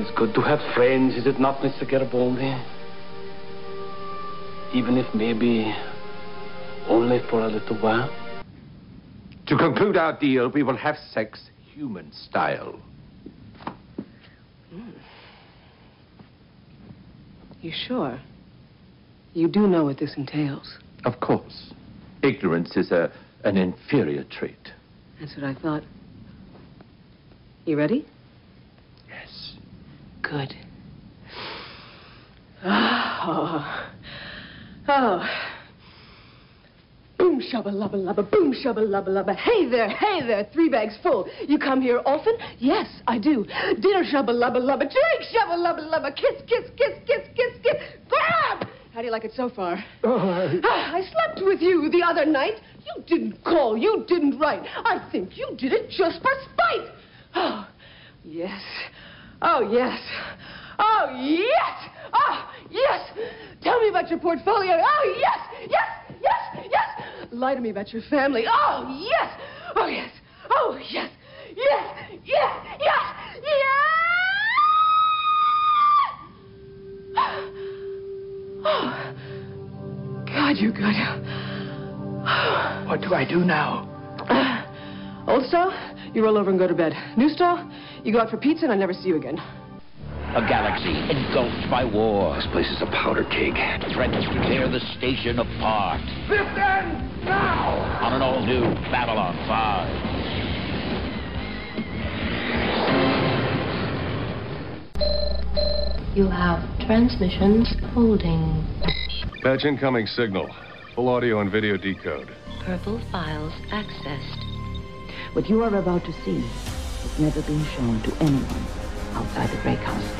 It is good to have friends, is it not, Mr. Garibaldi? Even if maybe only for a little while. To conclude our deal, we will have sex human style. Mm. You sure? You do know what this entails. Of course. Ignorance is an inferior trait. That's what I thought. You ready? Yes. Good. Oh. Boom, shabba, lubba, lubba, boom, shabba, lubba, lubba. Hey there, three bags full. You come here often? Yes, I do. Dinner, shabba, lubba, lubba, drink, shabba, lubba, lubba, kiss, kiss, kiss, kiss, kiss, kiss, grab! How do you like it so far? Oh, I slept with you the other night. You didn't call, you didn't write. I think you did it just for spite. Oh, yes. Oh, yes. Oh, yes! Oh, yes! Tell me about your portfolio. Oh, yes! Yes! Yes! Yes! Lie to me about your family. Oh, yes! Oh, yes! Oh, yes! Yes! Yes! Yes! Yes! Oh, God, you're good. What do I do now? Old style, you roll over and go to bed. New style, you go out for pizza and I never see you again. A galaxy engulfed by war. This place is a powder keg. Threatens to tear the station apart. This ends now! On an all-new Babylon 5. You have transmissions holding. Patch incoming signal. Full audio and video decode. Purple files accessed. What you are about to see has never been shown to anyone outside the Grey Council.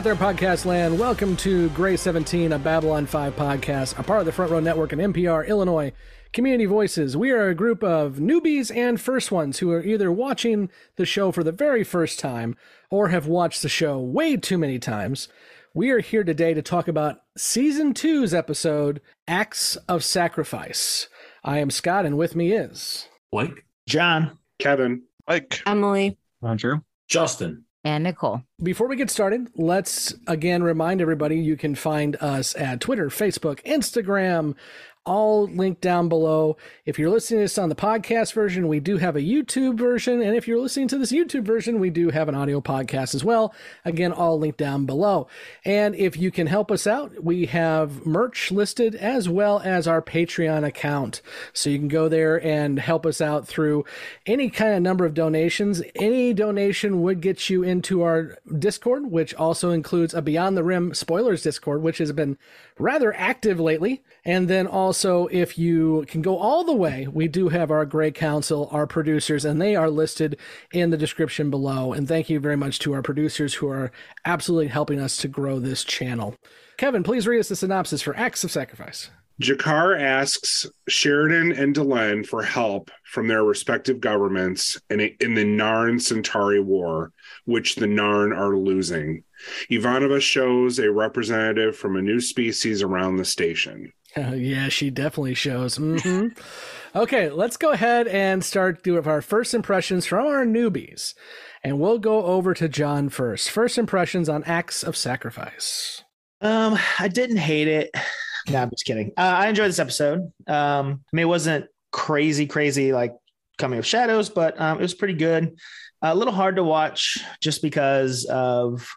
Out there, podcast land. Welcome to Gray 17, a Babylon 5 podcast, a part of the Front Row Network and NPR Illinois Community Voices. We are a group of newbies and first ones who are either watching the show for the very first time or have watched the show way too many times. We are here today to talk about Season 2's episode, Acts of Sacrifice. I am Scott, and with me is... Blake. John. Kevin. Mike. Emily. Andrew. Justin. And Nicole. Before we get started, let's again remind everybody you can find us at Twitter, Facebook, Instagram, all linked down below. If you're listening to this on the podcast version, we do have a YouTube version. And if you're listening to this YouTube version, we do have an audio podcast as well. Again, all linked down below. And if you can help us out, we have merch listed as well as our Patreon account. So you can go there and help us out through any kind of number of donations. Any donation would get you into our Discord, which also includes a Beyond the Rim spoilers Discord, which has been rather active lately. And then also, if you can go all the way, we do have our Grey Council, our producers, and they are listed in the description below. And thank you very much to our producers who are absolutely helping us to grow this channel. Kevin, please read us the synopsis for Acts of Sacrifice. G'Kar asks Sheridan and Delenn for help from their respective governments in the Narn-Centauri war, which the Narn are losing. Ivanova shows a representative from a new species around the station. Yeah, she definitely shows. Mm-hmm. Okay, let's go ahead and start doing our first impressions from our newbies. And we'll go over to John first. First impressions on Acts of Sacrifice. I didn't hate it. No, I'm just kidding. I enjoyed this episode. I mean, it wasn't crazy, like Coming of Shadows, but it was pretty good. A little hard to watch just because of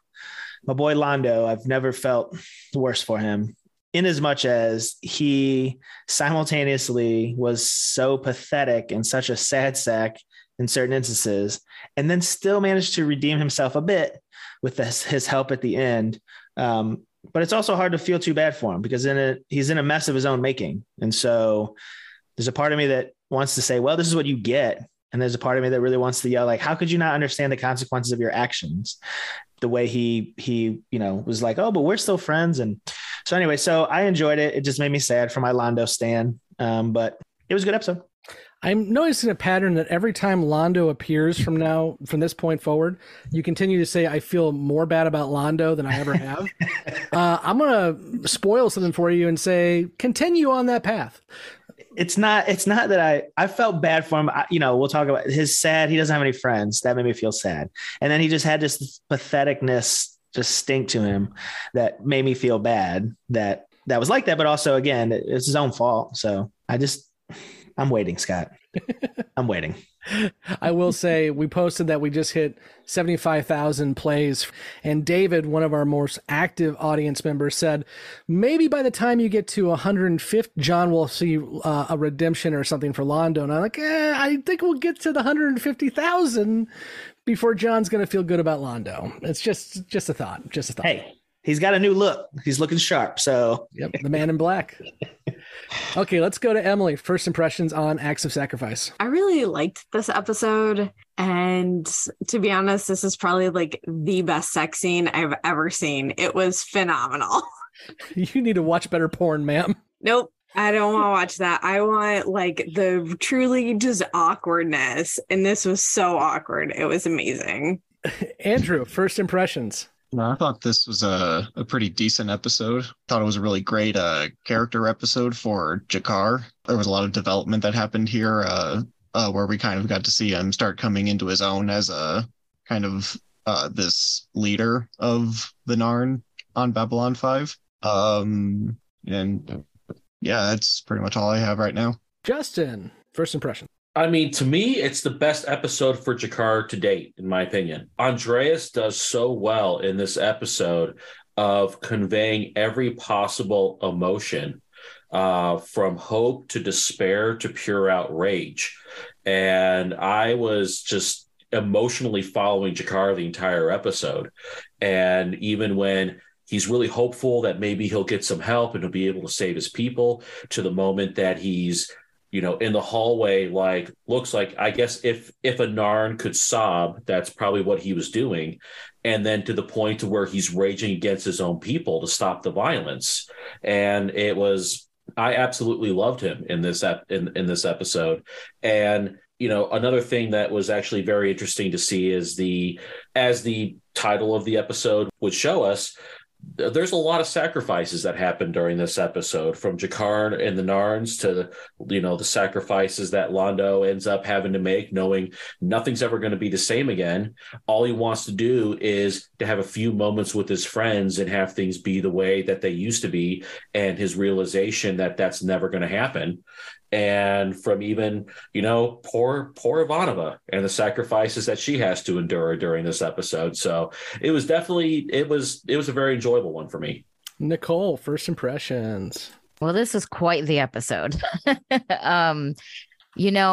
my boy Londo. I've never felt the worse for him, in as much as he simultaneously was so pathetic and such a sad sack in certain instances, and then still managed to redeem himself a bit with his help at the end. But it's also hard to feel too bad for him because he's in a mess of his own making. And so there's a part of me that wants to say, well, this is what you get And there's a part of me that really wants to yell, like, how could you not understand the consequences of your actions? The way he, you know, was like, oh, but we're still friends. And so anyway, so I enjoyed it. It just made me sad for my Londo stan. But it was a good episode. I'm noticing a pattern that every time Londo appears from this point forward, you continue to say, I feel more bad about Londo than I ever have. I'm going to spoil something for you and say, continue on that path. It's not that I felt bad for him. We'll talk about his sad. He doesn't have any friends. That made me feel sad. And then he just had this patheticness just stink to him that made me feel bad that was like that. But also, again, it's his own fault. So I'm waiting, Scott. I'm waiting. I will say we posted that we just hit 75,000 plays. And David, one of our most active audience members, said, maybe by the time you get to 150, John will see a redemption or something for Londo. And I'm like, I think we'll get to the 150,000 before John's going to feel good about Londo. It's just a thought. Just a thought. Hey, he's got a new look. He's looking sharp. So yep, the man in black. Okay, let's go to Emily. First impressions on Acts of Sacrifice. I really liked this episode. And to be honest, this is probably like the best sex scene I've ever seen. It was phenomenal. You need to watch better porn, ma'am. Nope. I don't want to watch that. I want like the truly just awkwardness. And this was so awkward. It was amazing. Andrew, first impressions. I thought this was a pretty decent episode. Thought it was a really great character episode for G'Kar. There was a lot of development that happened here where we kind of got to see him start coming into his own as a kind of this leader of the Narn on Babylon 5. And yeah, that's pretty much all I have right now. Justin, first impression. I mean, to me, it's the best episode for G'Kar to date, in my opinion. Andreas does so well in this episode of conveying every possible emotion, from hope to despair to pure outrage. And I was just emotionally following G'Kar the entire episode. And even when he's really hopeful that maybe he'll get some help and he'll be able to save his people, to the moment that he's in the hallway, like, looks like, I guess if a Narn could sob, that's probably what he was doing. And then to the point to where he's raging against his own people to stop the violence. And I absolutely loved him in this in this episode. And, another thing that was actually very interesting to see is as the title of the episode would show us, there's a lot of sacrifices that happened during this episode, from G'Kar and the Narns to, the sacrifices that Londo ends up having to make, knowing nothing's ever going to be the same again. All he wants to do is to have a few moments with his friends and have things be the way that they used to be, and his realization that that's never going to happen. And from even, poor Ivanova and the sacrifices that she has to endure during this episode. So it was definitely, it was a very enjoyable one for me. Nicole, first impressions. Well, this is quite the episode.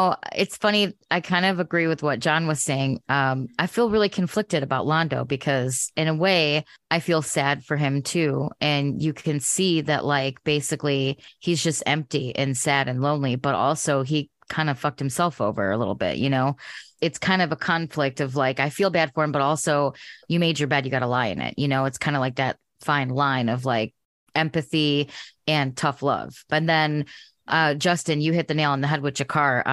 It's funny. I kind of agree with what John was saying. I feel really conflicted about Londo because in a way I feel sad for him too. And you can see that, like, basically he's just empty and sad and lonely, but also he kind of fucked himself over a little bit, It's kind of a conflict of, like, I feel bad for him, but also you made your bed, you got to lie in it. It's kind of like that fine line of, like, empathy and tough love. But then Justin, you hit the nail on the head with G'Kar.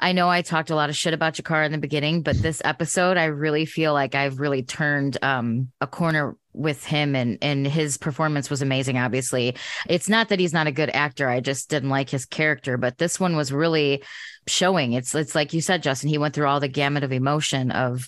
I know I talked a lot of shit about G'Kar in the beginning, but this episode, I really feel like I've really turned a corner with him, and his performance was amazing. Obviously, it's not that he's not a good actor. I just didn't like his character, but this one was really showing. It's like you said, Justin, he went through all the gamut of emotion of,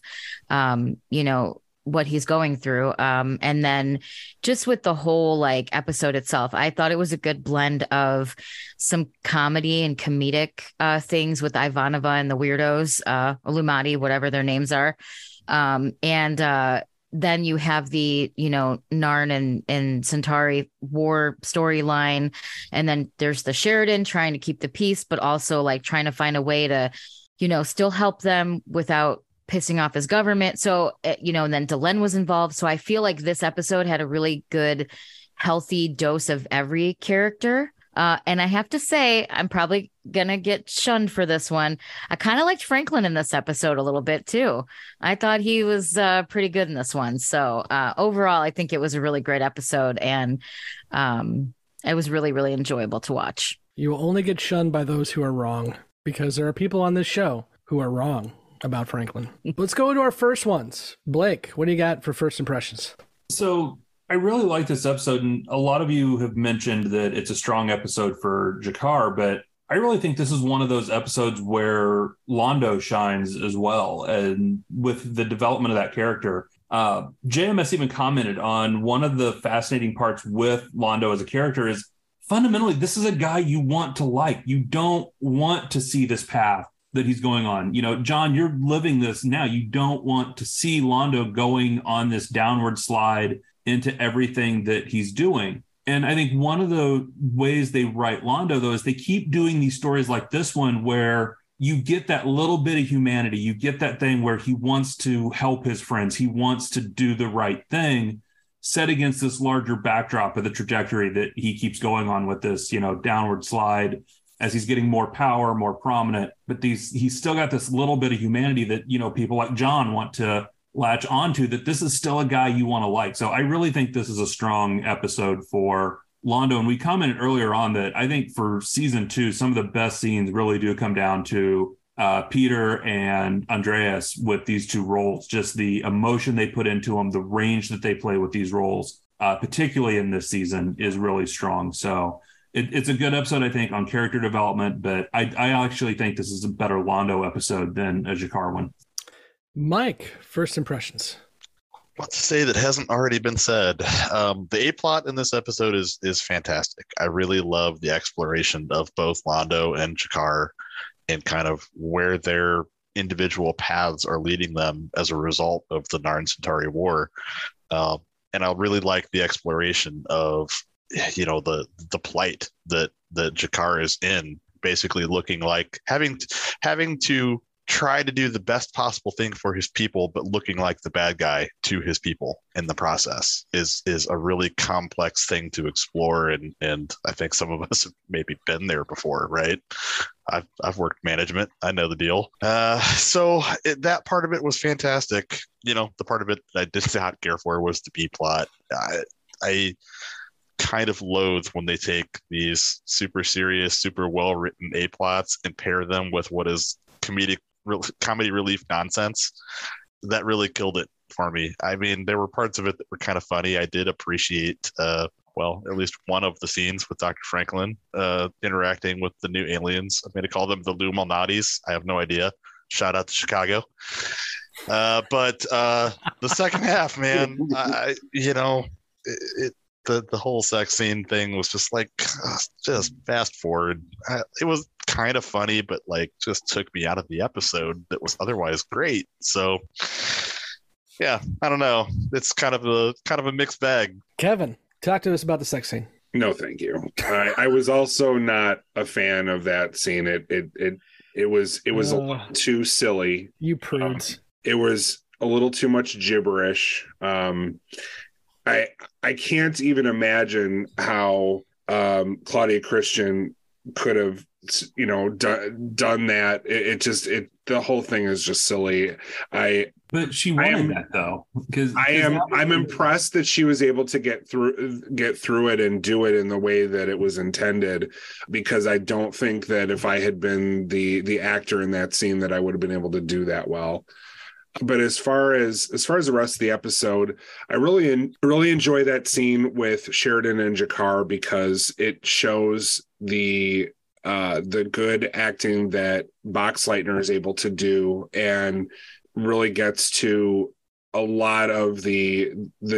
what he's going through. And then just with the whole, like, episode itself, I thought it was a good blend of some comedy and comedic things with Ivanova and the weirdos, Lumati, whatever their names are. Then you have the, Narn and Centauri war storyline. And then there's the Sheridan trying to keep the peace, but also, like, trying to find a way to, still help them without pissing off his government. So, and then Delenn was involved. So I feel like this episode had a really good, healthy dose of every character. And I have to say, I'm probably going to get shunned for this one. I kind of liked Franklin in this episode a little bit, too. I thought he was pretty good in this one. So overall, I think it was a really great episode. And it was really, really enjoyable to watch. You will only get shunned by those who are wrong, because there are people on this show who are wrong about Franklin. Let's go into our first ones. Blake, what do you got for first impressions? So I really like this episode, and a lot of you have mentioned that it's a strong episode for G'Kar, but I really think this is one of those episodes where Londo shines as well, and with the development of that character. JMS even commented on one of the fascinating parts with Londo as a character is fundamentally, this is a guy you want to like. You don't want to see this path that he's going on. You know, John, you're living this now. You don't want to see Londo going on this downward slide into everything that he's doing. And I think one of the ways they write Londo, though, is they keep doing these stories like this one where you get that little bit of humanity. You get that thing where he wants to help his friends. He wants to do the right thing, set against this larger backdrop of the trajectory that he keeps going on with this, you know, downward slide as he's getting more power, more prominent. But he's still got this little bit of humanity that, you know, people like John want to latch onto, that this is still a guy you want to like. So I really think this is a strong episode for Londo. And we commented earlier on that I think for season 2, some of the best scenes really do come down to Peter and Andreas with these two roles, just the emotion they put into them, the range that they play with these roles, particularly in this season, is really strong. So it's a good episode, I think, on character development, but I actually think this is a better Londo episode than a G'Kar one. Mike, first impressions. What to say that hasn't already been said? The A-plot in this episode is fantastic. I really love the exploration of both Londo and G'Kar and kind of where their individual paths are leading them as a result of the Narn Centauri War. And I really like the exploration of, you know, the plight that G'Kar is in, basically looking like having to try to do the best possible thing for his people, but looking like the bad guy to his people in the process is a really complex thing to explore. And I think some of us have maybe been there before, right? I've worked management. I know the deal. So that part of it was fantastic. You know, the part of it I did not care for was the B plot. I kind of loathe when they take these super serious, super well-written A-plots and pair them with what is comedy relief nonsense. That really killed it for me. I mean, there were parts of it that were kind of funny. I did appreciate, at least one of the scenes with Dr. Franklin interacting with the new aliens. I'm going to call them the Lumalnatis. I have no idea. Shout out to Chicago. But the second half, man, The whole sex scene thing was just like, just fast forward. It was kind of funny, but like just took me out of the episode that was otherwise great. So yeah, I don't know. It's kind of a mixed bag. Kevin, talk to us about the sex scene. No, thank you. I was also not a fan of that scene. It was a little too silly. You prude. It was a little too much gibberish. I can't even imagine how Claudia Christian could have, you know, done that. It just the whole thing is just silly. But she wanted that though, because I'm impressed that she was able to get through it and do it in the way that it was intended. Because I don't think that if I had been the actor in that scene, that I would have been able to do that well. But as far as the rest of the episode, I really enjoy that scene with Sheridan and G'Kar, because it shows the good acting that Boxleitner is able to do, and really gets to a lot of the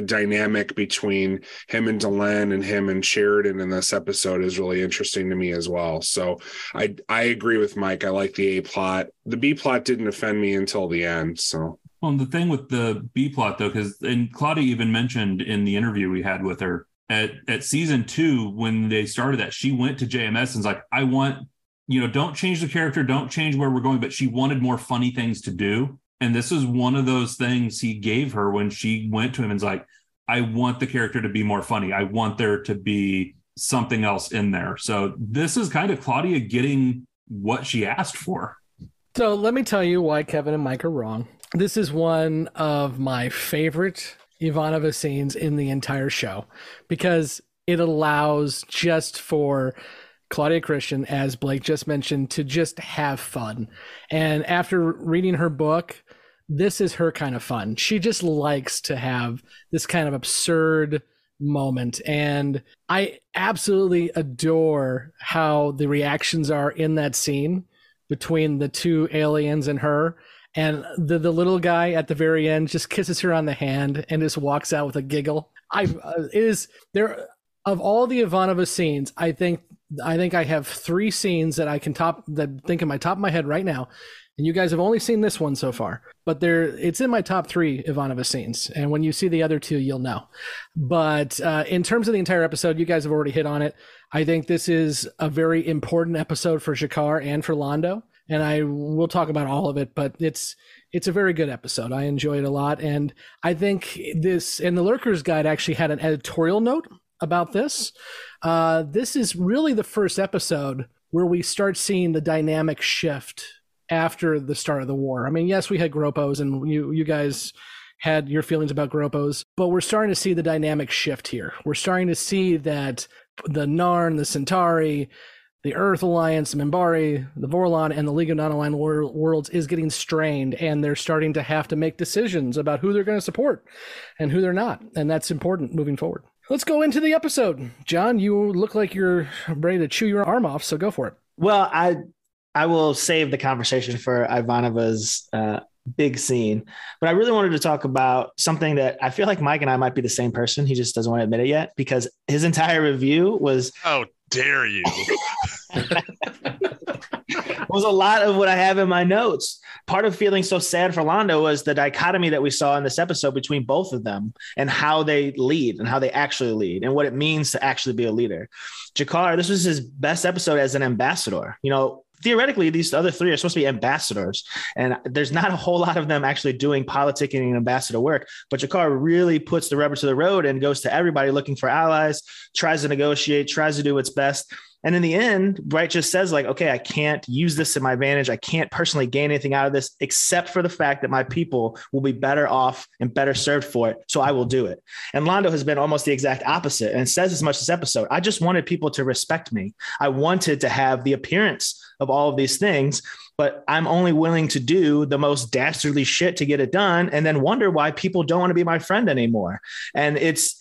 dynamic between him and Delenn and him and Sheridan in this episode is really interesting to me as well. So I agree with Mike. I like the A plot. The B plot didn't offend me until the end. So well, the thing with the B plot though, and Claudia even mentioned in the interview we had with her at season 2, when they started that, she went to JMS and's like, I want, you know, don't change the character, don't change where we're going, but she wanted more funny things to do. And this is one of those things he gave her when she went to him and's like, I want the character to be more funny. I want there to be something else in there. So this is kind of Claudia getting what she asked for. So let me tell you why Kevin and Mike are wrong. This is one of my favorite Ivanova scenes in the entire show, because it allows just for Claudia Christian, as Blake just mentioned, to just have fun. And after reading her book, this is her kind of fun. She just likes to have this kind of absurd moment. And I absolutely adore how the reactions are in that scene between the two aliens and her. And the little guy at the very end just kisses her on the hand and just walks out with a giggle. Of all the Ivanova scenes, I think I have three scenes that I can think in my top of my head right now. And you guys have only seen this one so far, but it's in my top three Ivanova scenes. And when you see the other two, you'll know. But in terms of the entire episode, you guys have already hit on it. I think this is a very important episode for G'Kar and for Londo. And I will talk about all of it, but it's a very good episode. I enjoy it a lot. And I think this, and the Lurker's Guide actually had an editorial note about this. This is really the first episode where we start seeing the dynamic shift after the start of the war. I mean, yes, we had Gropos, and you guys had your feelings about Gropos, but we're starting to see the dynamic shift here. We're starting to see that the Narn, the Centauri, the Earth Alliance, Minbari, the Vorlon, and the League of Non-Aligned Worlds is getting strained, and they're starting to have to make decisions about who they're going to support and who they're not, and that's important moving forward. Let's go into the episode. John, you look like you're ready to chew your arm off, so go for it. Well, I will save the conversation for Ivanova's big scene, but I really wanted to talk about something that I feel like Mike and I might be the same person. He just doesn't want to admit it yet, because his entire review was... Oh, dare you. Was a lot of what I have in my notes. Part of feeling so sad for Londo was the dichotomy that we saw in this episode between both of them and how they lead and how they actually lead and what it means to actually be a leader. G'Kar, this was his best episode as an ambassador. You know, theoretically, these other three are supposed to be ambassadors, and there's not a whole lot of them actually doing politicking and ambassador work, but G'Kar really puts the rubber to the road and goes to everybody looking for allies, tries to negotiate, tries to do what's best. And in the end, Bright just says, like, okay, I can't use this to my advantage. I can't personally gain anything out of this, except for the fact that my people will be better off and better served for it. So I will do it. And Londo has been almost the exact opposite and says as much this episode. I just wanted people to respect me. I wanted to have the appearance of all of these things, but I'm only willing to do the most dastardly shit to get it done, and then wonder why people don't want to be my friend anymore. And it's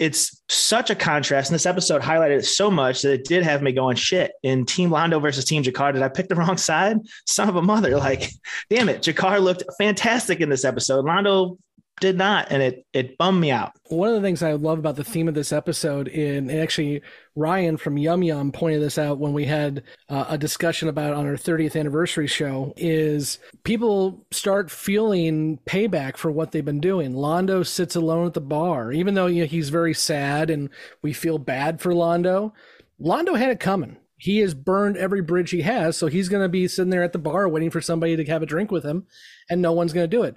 such a contrast. And this episode highlighted it so much that it did have me going, shit, in Team Londo versus Team G'Kar, did I pick the wrong side? Son of a mother. Like, damn it. G'Kar looked fantastic in this episode. Londo did not. And it bummed me out. One of the things I love about the theme of this episode, and actually Ryan from Yum Yum pointed this out when we had a discussion about it on our 30th anniversary show, is people start feeling payback for what they've been doing. Londo sits alone at the bar, even though, you know, he's very sad and we feel bad for Londo. Londo had it coming. He has burned every bridge he has, so he's going to be sitting there at the bar waiting for somebody to have a drink with him, and no one's going to do it.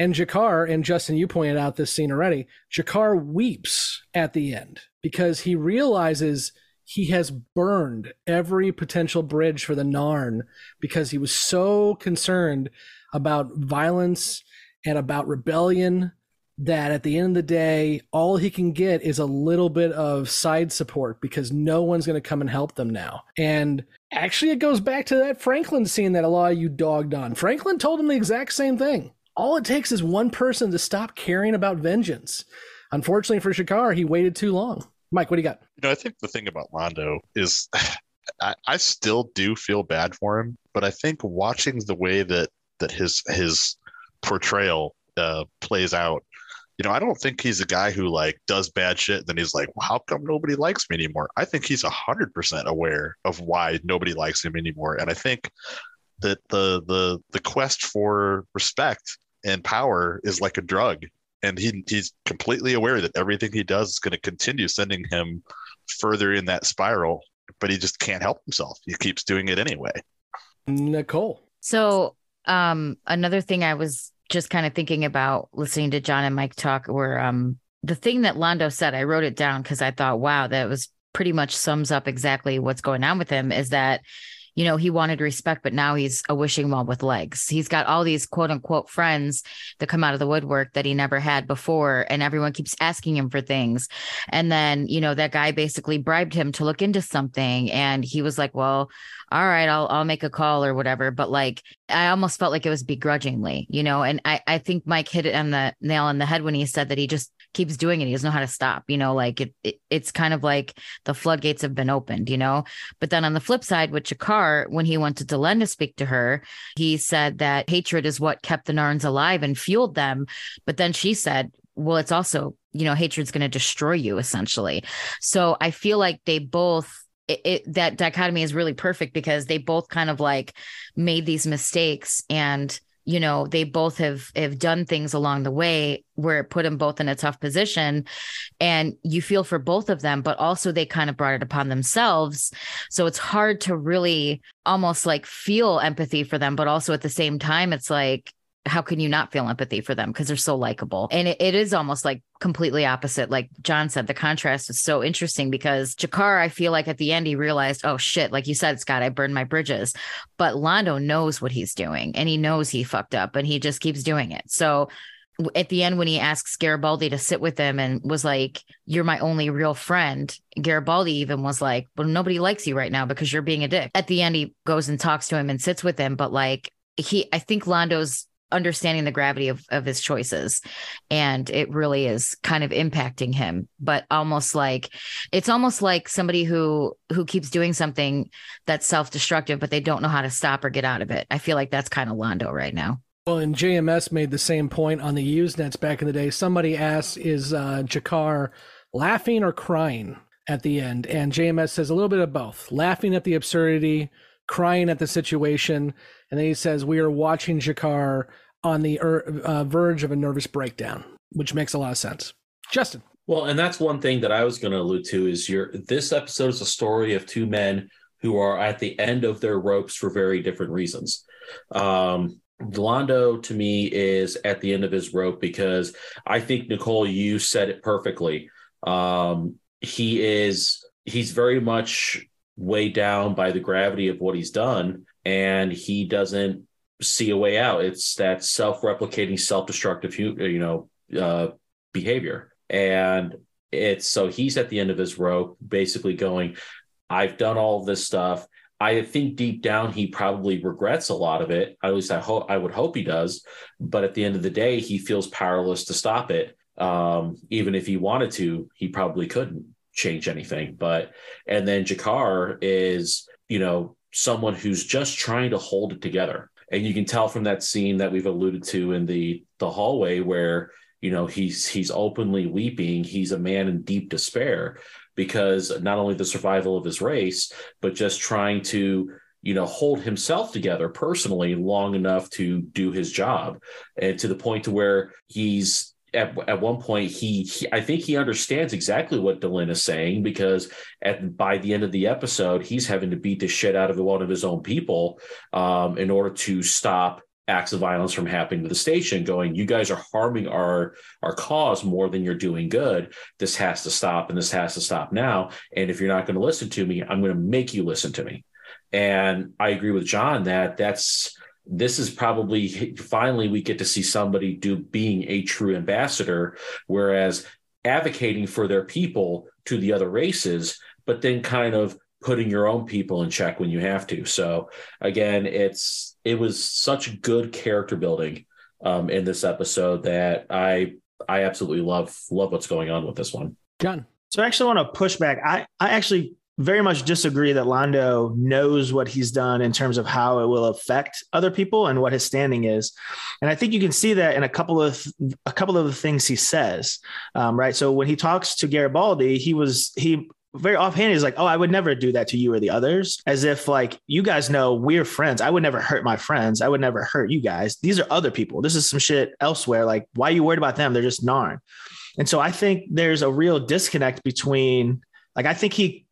And G'Kar, and Justin, you pointed out this scene already, G'Kar weeps at the end because he realizes he has burned every potential bridge for the Narn, because he was so concerned about violence and about rebellion that at the end of the day, all he can get is a little bit of side support because no one's going to come and help them now. And actually, it goes back to that Franklin scene that a lot of you dogged on. Franklin told him the exact same thing. All it takes is one person to stop caring about vengeance. Unfortunately for G'Kar, he waited too long. Mike, what do you got? You know, I think the thing about Londo is I still do feel bad for him, but I think watching the way that his portrayal plays out, you know, I don't think he's a guy who, like, does bad shit and then he's like, well, how come nobody likes me anymore? I think he's 100% aware of why nobody likes him anymore. And I think that the quest for respect and power is like a drug, and he's completely aware that everything he does is going to continue sending him further in that spiral, but he just can't help himself. He keeps doing it anyway. Nicole. So another thing I was just kind of thinking about listening to John and Mike talk were the thing that Londo said. I wrote it down because I thought, wow, that was pretty much sums up exactly what's going on with him, is that, you know, he wanted respect, but now he's a wishing well with legs. He's got all these quote unquote friends that come out of the woodwork that he never had before. And everyone keeps asking him for things. And then, you know, that guy basically bribed him to look into something. And he was like, well, all right, I'll make a call or whatever. But like, I almost felt like it was begrudgingly, you know, and I think Mike hit it on the nail on the head when he said that he just keeps doing it. He doesn't know how to stop, you know, like it's kind of like the floodgates have been opened, you know. But then on the flip side with G'Kar, when he went to Delenn to speak to her, he said that hatred is what kept the Narns alive and fueled them. But then she said, well, it's also, you know, hatred's going to destroy you essentially. So I feel like they both, that dichotomy is really perfect because they both kind of like made these mistakes, and you know, they both have done things along the way where it put them both in a tough position, and you feel for both of them, but also they kind of brought it upon themselves. So it's hard to really almost like feel empathy for them, but also at the same time, it's like, how can you not feel empathy for them? Because they're so likable. And it is almost like completely opposite. Like John said, the contrast is so interesting because G'Kar, I feel like at the end, he realized, oh shit, like you said, Scott, I burned my bridges. But Londo knows what he's doing and he knows he fucked up and he just keeps doing it. So at the end, when he asks Garibaldi to sit with him and was like, you're my only real friend, Garibaldi even was like, well, nobody likes you right now because you're being a dick. At the end, he goes and talks to him and sits with him. But like I think Londo's understanding the gravity of his choices, and it really is kind of impacting him, but almost like it's almost like somebody who keeps doing something that's self-destructive, but they don't know how to stop or get out of it. I feel like that's kind of Londo right now. Well, and JMS made the same point on the Usenets back in the day. Somebody asked, is G'Kar laughing or crying at the end? And JMS says a little bit of both, laughing at the absurdity, crying at the situation. And then he says, we are watching G'Kar on the verge of a nervous breakdown, which makes a lot of sense. Justin. Well, and that's one thing that I was going to allude to is this episode is a story of two men who are at the end of their ropes for very different reasons. Londo, to me, is at the end of his rope because I think, Nicole, you said it perfectly. He's very much weighed down by the gravity of what he's done. And he doesn't see a way out. It's that self-replicating, self-destructive, behavior. And so he's at the end of his rope, basically going, I've done all this stuff. I think deep down, he probably regrets a lot of it. At least I would hope he does. But at the end of the day, he feels powerless to stop it. Even if he wanted to, he probably couldn't change anything. And then G'Kar is, someone who's just trying to hold it together. And you can tell from that scene that we've alluded to in the hallway where, he's openly weeping. He's a man in deep despair because not only the survival of his race, but just trying to, hold himself together personally long enough to do his job. And to the point to where he's at one point, I think he understands exactly what Delenn is saying, because by the end of the episode, he's having to beat the shit out of one of his own people in order to stop acts of violence from happening to the station, going, you guys are harming our cause more than you're doing good. This has to stop, and this has to stop now. And if you're not going to listen to me, I'm going to make you listen to me. And I agree with John this is probably finally we get to see somebody being a true ambassador, whereas advocating for their people to the other races, but then kind of putting your own people in check when you have to. So again, it was such good character building in this episode that I absolutely love what's going on with this one. John. So I actually want to push back. I actually very much disagree that Londo knows what he's done in terms of how it will affect other people and what his standing is. And I think you can see that in a couple of the things he says, right? So when he talks to Garibaldi, he very offhand is like, oh, I would never do that to you or the others, as if like, you guys know we're friends. I would never hurt my friends. I would never hurt you guys. These are other people. This is some shit elsewhere. Like, why are you worried about them? They're just Narn. And so I think there's a real disconnect between, like, I think he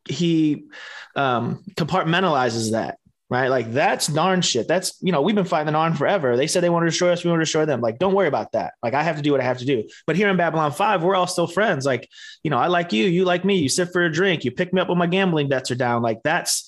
compartmentalizes that. right? Like that's Narn shit. That's, you know, we've been fighting the Narn forever. They said they want to destroy us. We want to destroy them. Like, don't worry about that. Like I have to do what I have to do. But here in Babylon 5, we're all still friends. Like, you know, I like you, you like me, you sit for a drink, you pick me up when my gambling bets are down. Like that's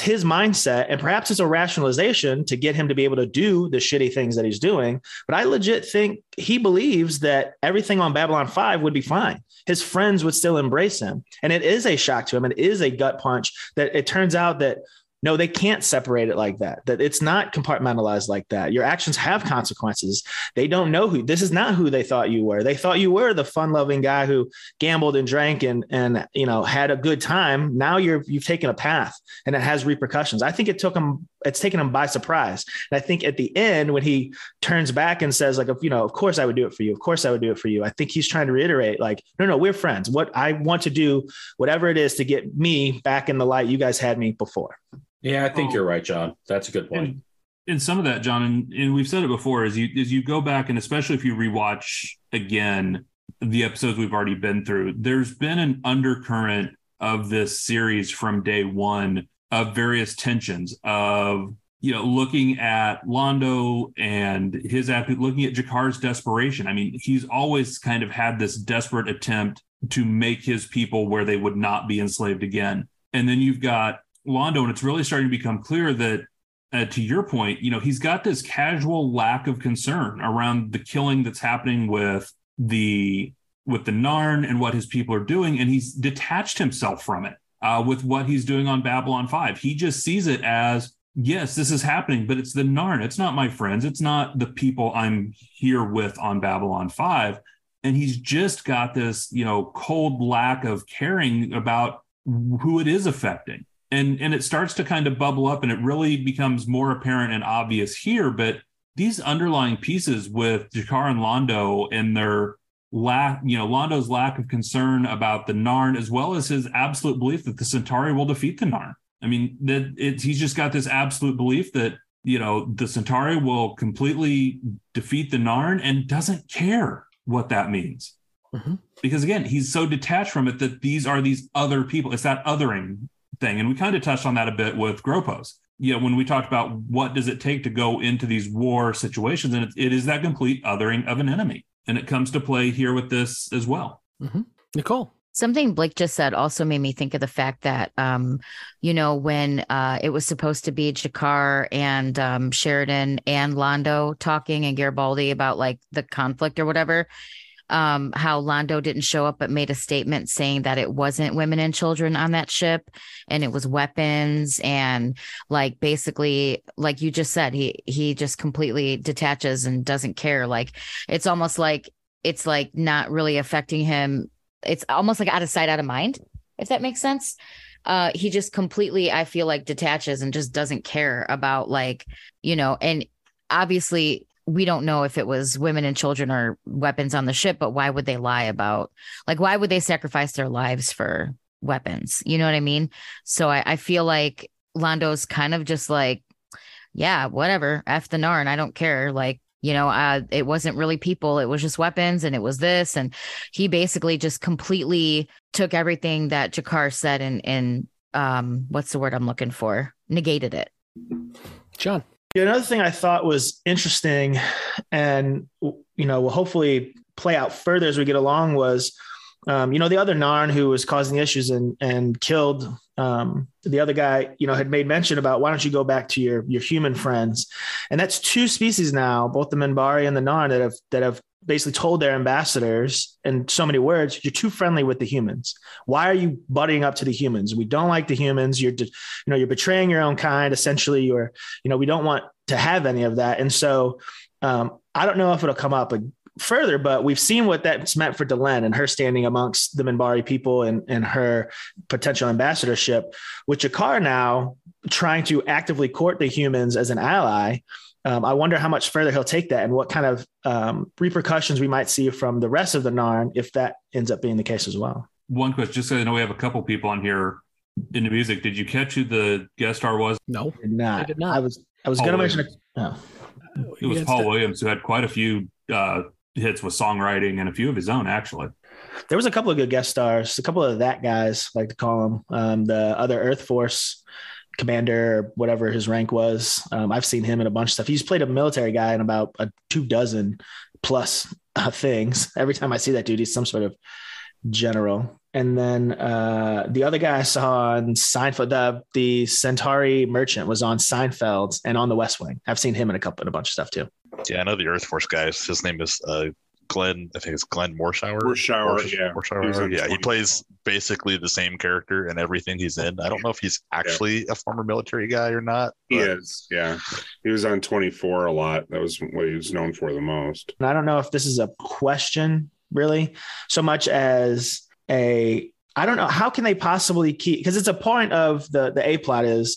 his mindset. And perhaps it's a rationalization to get him to be able to do the shitty things that he's doing. But I legit think he believes that everything on Babylon 5 would be fine. His friends would still embrace him. And it is a shock to him. It is a gut punch that it turns out that, no, they can't separate it like that, that it's not compartmentalized like that. Your actions have consequences. They don't know who, this is not who they thought you were. They thought you were the fun loving guy who gambled and drank and, you know, had a good time. Now you've taken a path and it has repercussions. I think it's taken him by surprise. And I think at the end, when he turns back and says like, you know, of course I would do it for you. Of course I would do it for you. I think he's trying to reiterate like, no, we're friends. What I want to do, whatever it is to get me back in the light. You guys had me before. Yeah, I think you're right, John. That's a good point. And some of that, John, and we've said it before, is you go back, and especially if you rewatch again the episodes we've already been through, there's been an undercurrent of this series from day one of various tensions of, you know, looking at Londo and his attitude, looking at G'Kar's desperation. I mean, he's always kind of had this desperate attempt to make his people where they would not be enslaved again. And then you've got Londo, and it's really starting to become clear that, to your point, you know, he's got this casual lack of concern around the killing that's happening with the Narn and what his people are doing, and he's detached himself from it with what he's doing on Babylon 5. He just sees it as, yes, this is happening, but it's the Narn. It's not my friends. It's not the people I'm here with on Babylon 5. And he's just got this, you know, cold lack of caring about who it is affecting. And it starts to kind of bubble up, and it really becomes more apparent and obvious here. But these underlying pieces with G'Kar and Londo and their lack, you know, Londo's lack of concern about the Narn, as well as his absolute belief that the Centauri will defeat the Narn. I mean, that he's just got this absolute belief that, you know, the Centauri will completely defeat the Narn and doesn't care what that means. Mm-hmm. Because, again, he's so detached from it that these are these other people. It's that othering thing. And we kind of touched on that a bit with Gropos. You know, when we talked about what does it take to go into these war situations, and it is that complete othering of an enemy. And it comes to play here with this as well. Mm-hmm. Nicole. Something Blake just said also made me think of the fact that, you know, when it was supposed to be G'Kar and Sheridan and Londo talking and Garibaldi about like the conflict or whatever, how Londo didn't show up but made a statement saying that it wasn't women and children on that ship and it was weapons, and like basically like you just said, he just completely detaches and doesn't care. Like it's almost like it's like not really affecting him. It's almost like out of sight, out of mind, if that makes sense. He just completely, I feel like, detaches and just doesn't care about, like, you know, and obviously we don't know if it was women and children or weapons on the ship, but why would they lie about, like, why would they sacrifice their lives for weapons? You know what I mean? So I feel like Londo's kind of just like, yeah, whatever, F the Narn, I don't care. Like, you know, it wasn't really people, it was just weapons and it was this. And he basically just completely took everything that G'Kar said and what's the word I'm looking for? Negated it. John. Yeah, another thing I thought was interesting and, you know, will hopefully play out further as we get along was, you know, the other Narn who was causing issues and killed the other guy, you know, had made mention about, why don't you go back to your human friends? And that's two species now, both the Minbari and the Narn, that have basically told their ambassadors in so many words, you're too friendly with the humans. Why are you butting up to the humans? We don't like the humans. You're betraying your own kind. Essentially, we don't want to have any of that. And so I don't know if it'll come up further, but we've seen what that's meant for Delenn and her standing amongst the Minbari people and her potential ambassadorship, with G'Kar now trying to actively court the humans as an ally. I wonder how much further he'll take that and what kind of repercussions we might see from the rest of the Narn if that ends up being the case as well. One question, just so I know we have a couple people on here in the music. Did you catch who the guest star was? No, I did not. I was going to mention it. No. It was Paul Williams, who had quite a few hits with songwriting and a few of his own, actually. There was a couple of good guest stars, a couple of that guys, I like to call them, the other Earth Force commander, whatever his rank was. I've seen him in a bunch of stuff. He's played a military guy in about 24 plus things. Every time I see that dude, he's some sort of general. And then the other guy I saw on Seinfeld, the Centauri merchant was on Seinfeld and on The West Wing. I've seen him in in a bunch of stuff too. Yeah, I know the Earth Force guys. His name is Glenn. I think it's Glenn Morshower. Morshower. Yeah, he plays basically the same character in everything he's in. I don't know if he's actually a former military guy or not. But... He is. Yeah, he was on 24 a lot. That was what he was known for the most. And I don't know if this is a question really, so much as I don't know how can they possibly keep, because it's a point of the A plot is,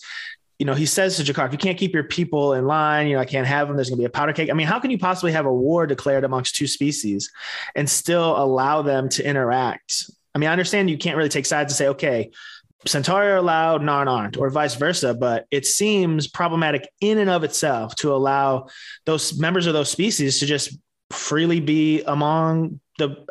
you know, he says to G'Kar, if you can't keep your people in line, you know, I can't have them. There's gonna be a powder keg. I mean, how can you possibly have a war declared amongst two species and still allow them to interact? I mean, I understand you can't really take sides and say, okay, Centauri are allowed, Narn aren't, or vice versa, but it seems problematic in and of itself to allow those members of those species to just freely be among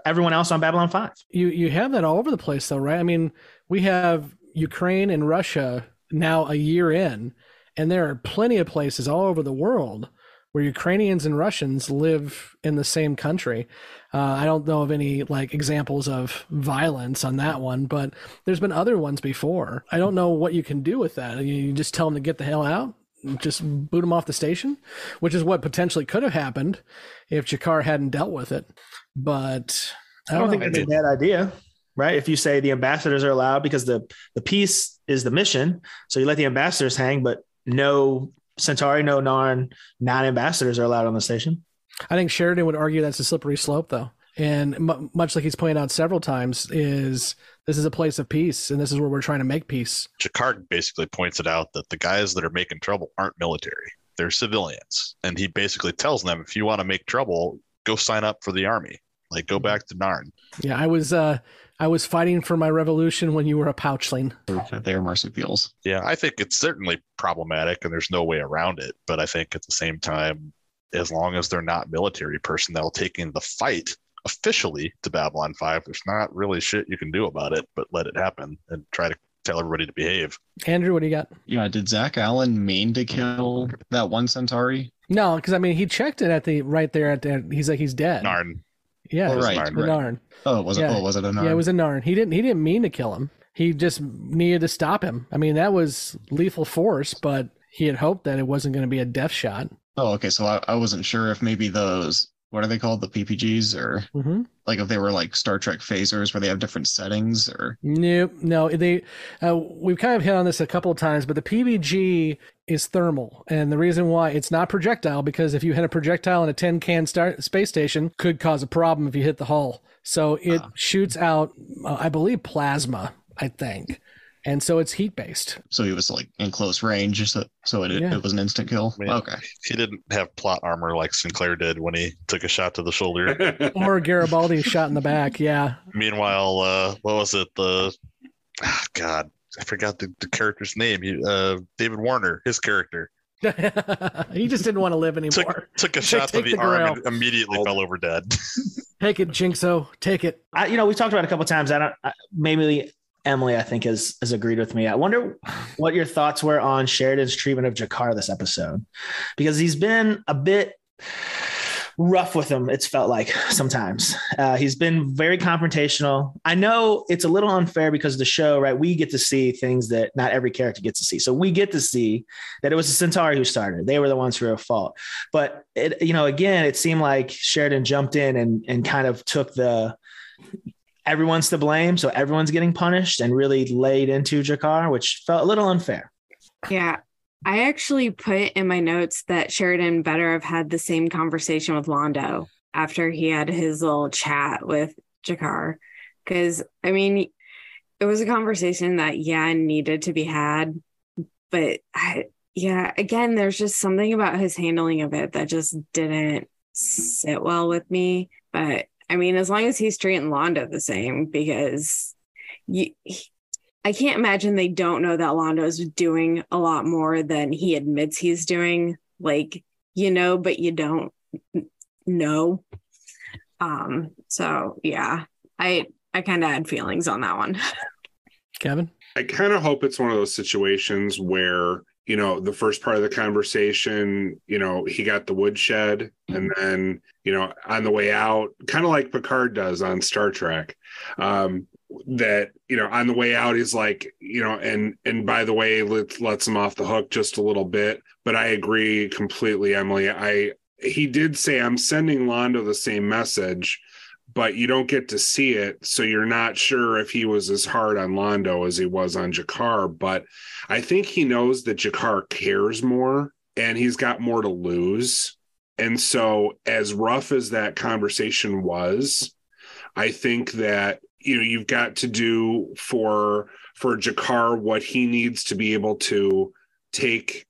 everyone else on Babylon 5. You have that all over the place though, right? I mean, we have Ukraine and Russia now a year in, and there are plenty of places all over the world where Ukrainians and Russians live in the same country. I don't know of any like examples of violence on that one, but there's been other ones before. I don't know what you can do with that. You just tell them to get the hell out, just boot them off the station, which is what potentially could have happened if G'Kar hadn't dealt with it. But I don't think that's a bad idea, right? If you say the ambassadors are allowed because the peace is the mission, so you let the ambassadors hang, but no Centauri, no Narn, non-ambassadors are allowed on the station. I think Sheridan would argue that's a slippery slope, though. And much like he's pointed out several times, this is a place of peace, and this is where we're trying to make peace. G'Kar basically points it out that the guys that are making trouble aren't military. They're civilians. And he basically tells them, if you want to make trouble, go sign up for the army. Like, go back to Narn. Yeah, I was fighting for my revolution when you were a pouchling. They were marsupials. Yeah, I think it's certainly problematic, and there's no way around it. But I think at the same time, as long as they're not military personnel taking the fight officially to Babylon 5, there's not really shit you can do about it, but let it happen and try to tell everybody to behave. Andrew, what do you got? Yeah, did Zach Allen mean to kill that one Centauri? No, because I mean, he checked it right there. He's like, he's dead. Narn. Yeah, oh, right. Narn. Oh, was it a Narn? Yeah, it was a Narn. He didn't mean to kill him. He just needed to stop him. I mean, that was lethal force, but he had hoped that it wasn't going to be a death shot. Oh, okay. So I wasn't sure if maybe those, what are they called? The PPGs, or like if they were like Star Trek phasers where they have different settings, or no. They we've kind of hit on this a couple of times, but the PPG is thermal, and the reason why it's not projectile because if you hit a projectile in a tin can space station, could cause a problem if you hit the hull. So it shoots out, I believe, plasma. I think. And so it's heat-based. So he was like in close range, so it was an instant kill. I mean, okay. He didn't have plot armor like Sinclair did when he took a shot to the shoulder. Or Garibaldi shot in the back, yeah. Meanwhile, what was it? I forgot the character's name. David Warner, his character. He just didn't want to live anymore. Took a shot to the arm and immediately fell over dead. Take it, Jinxo. Take it. We talked about it a couple times. Maybe... Emily, I think, has agreed with me. I wonder what your thoughts were on Sheridan's treatment of G'Kar this episode, because he's been a bit rough with him. It's felt like sometimes he's been very confrontational. I know it's a little unfair because of the show, right? We get to see things that not every character gets to see. So we get to see that it was the Centauri who started it. They were the ones who were at fault. But it, again, it seemed like Sheridan jumped in and kind of took the... Everyone's to blame, so everyone's getting punished, and really laid into G'Kar, which felt a little unfair. Yeah. I actually put in my notes that Sheridan better have had the same conversation with Londo after he had his little chat with G'Kar. Because, I mean, it was a conversation that, needed to be had. But, again, there's just something about his handling of it that just didn't sit well with me. But... I mean, as long as he's treating Londo the same, because I can't imagine they don't know that Londo's doing a lot more than he admits he's doing. Like, but you don't know. So, I kind of had feelings on that one. Kevin? I kind of hope it's one of those situations where, you know, the first part of the conversation, you know, he got the woodshed, and then, you know, on the way out, kind of like Picard does on Star Trek, that, you know, on the way out, he's like, you know, and by the way, lets him off the hook just a little bit. But I agree completely, Emily. He did say, I'm sending Londo the same message, but you don't get to see it, so you're not sure if he was as hard on Londo as he was on G'Kar. But I think he knows that G'Kar cares more, and he's got more to lose. And so as rough as that conversation was, I think that, you know, you've got to do for G'Kar what he needs to be able to take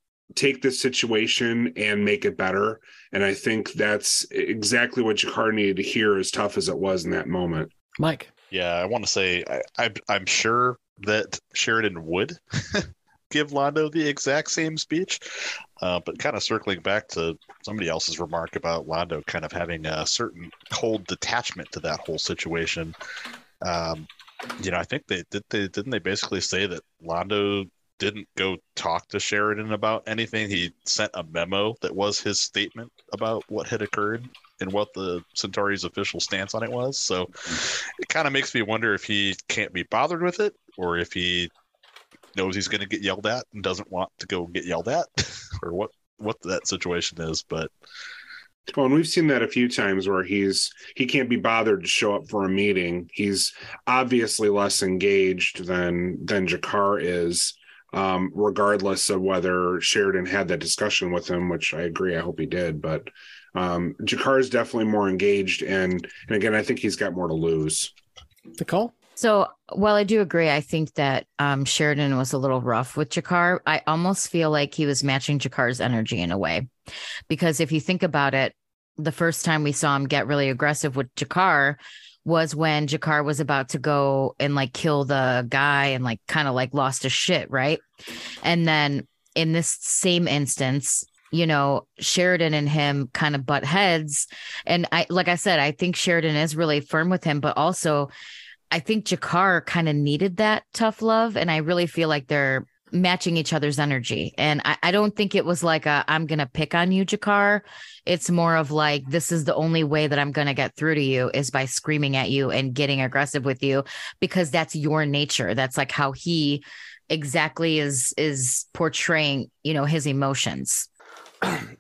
this situation and make it better. And I think that's exactly what G'Kar needed to hear, as tough as it was in that moment. Mike? Yeah, I want to say I'm sure that Sheridan would give Londo the exact same speech, but kind of circling back to somebody else's remark about Londo kind of having a certain cold detachment to that whole situation. You know, I think they basically say that Londo didn't go talk to Sheridan about anything. He sent a memo that was his statement about what had occurred and what the Centauri's official stance on it was. So it kind of makes me wonder if he can't be bothered with it, or if he knows he's going to get yelled at and doesn't want to go get yelled at, or what that situation is. But well, and we've seen that a few times where he can't be bothered to show up for a meeting. He's obviously less engaged than G'Kar is. Regardless of whether Sheridan had that discussion with him, which I agree, I hope he did, but G'Kar is definitely more engaged, and again, I think he's got more to lose. Nicole? So while I do agree, I think that Sheridan was a little rough with G'Kar, I almost feel like he was matching Jakar's energy in a way, because if you think about it, the first time we saw him get really aggressive with G'Kar was when G'Kar was about to go and like kill the guy and like kind of like lost his shit, right? And then in this same instance, you know, Sheridan and him kind of butt heads. And I, like I said, I think Sheridan is really firm with him, but also I think G'Kar kind of needed that tough love. And I really feel like they're matching each other's energy. And I don't think it was like a, I'm going to pick on you, G'Kar. It's more of like, this is the only way that I'm going to get through to you is by screaming at you and getting aggressive with you, because that's your nature. That's like how he exactly is portraying, you know, his emotions.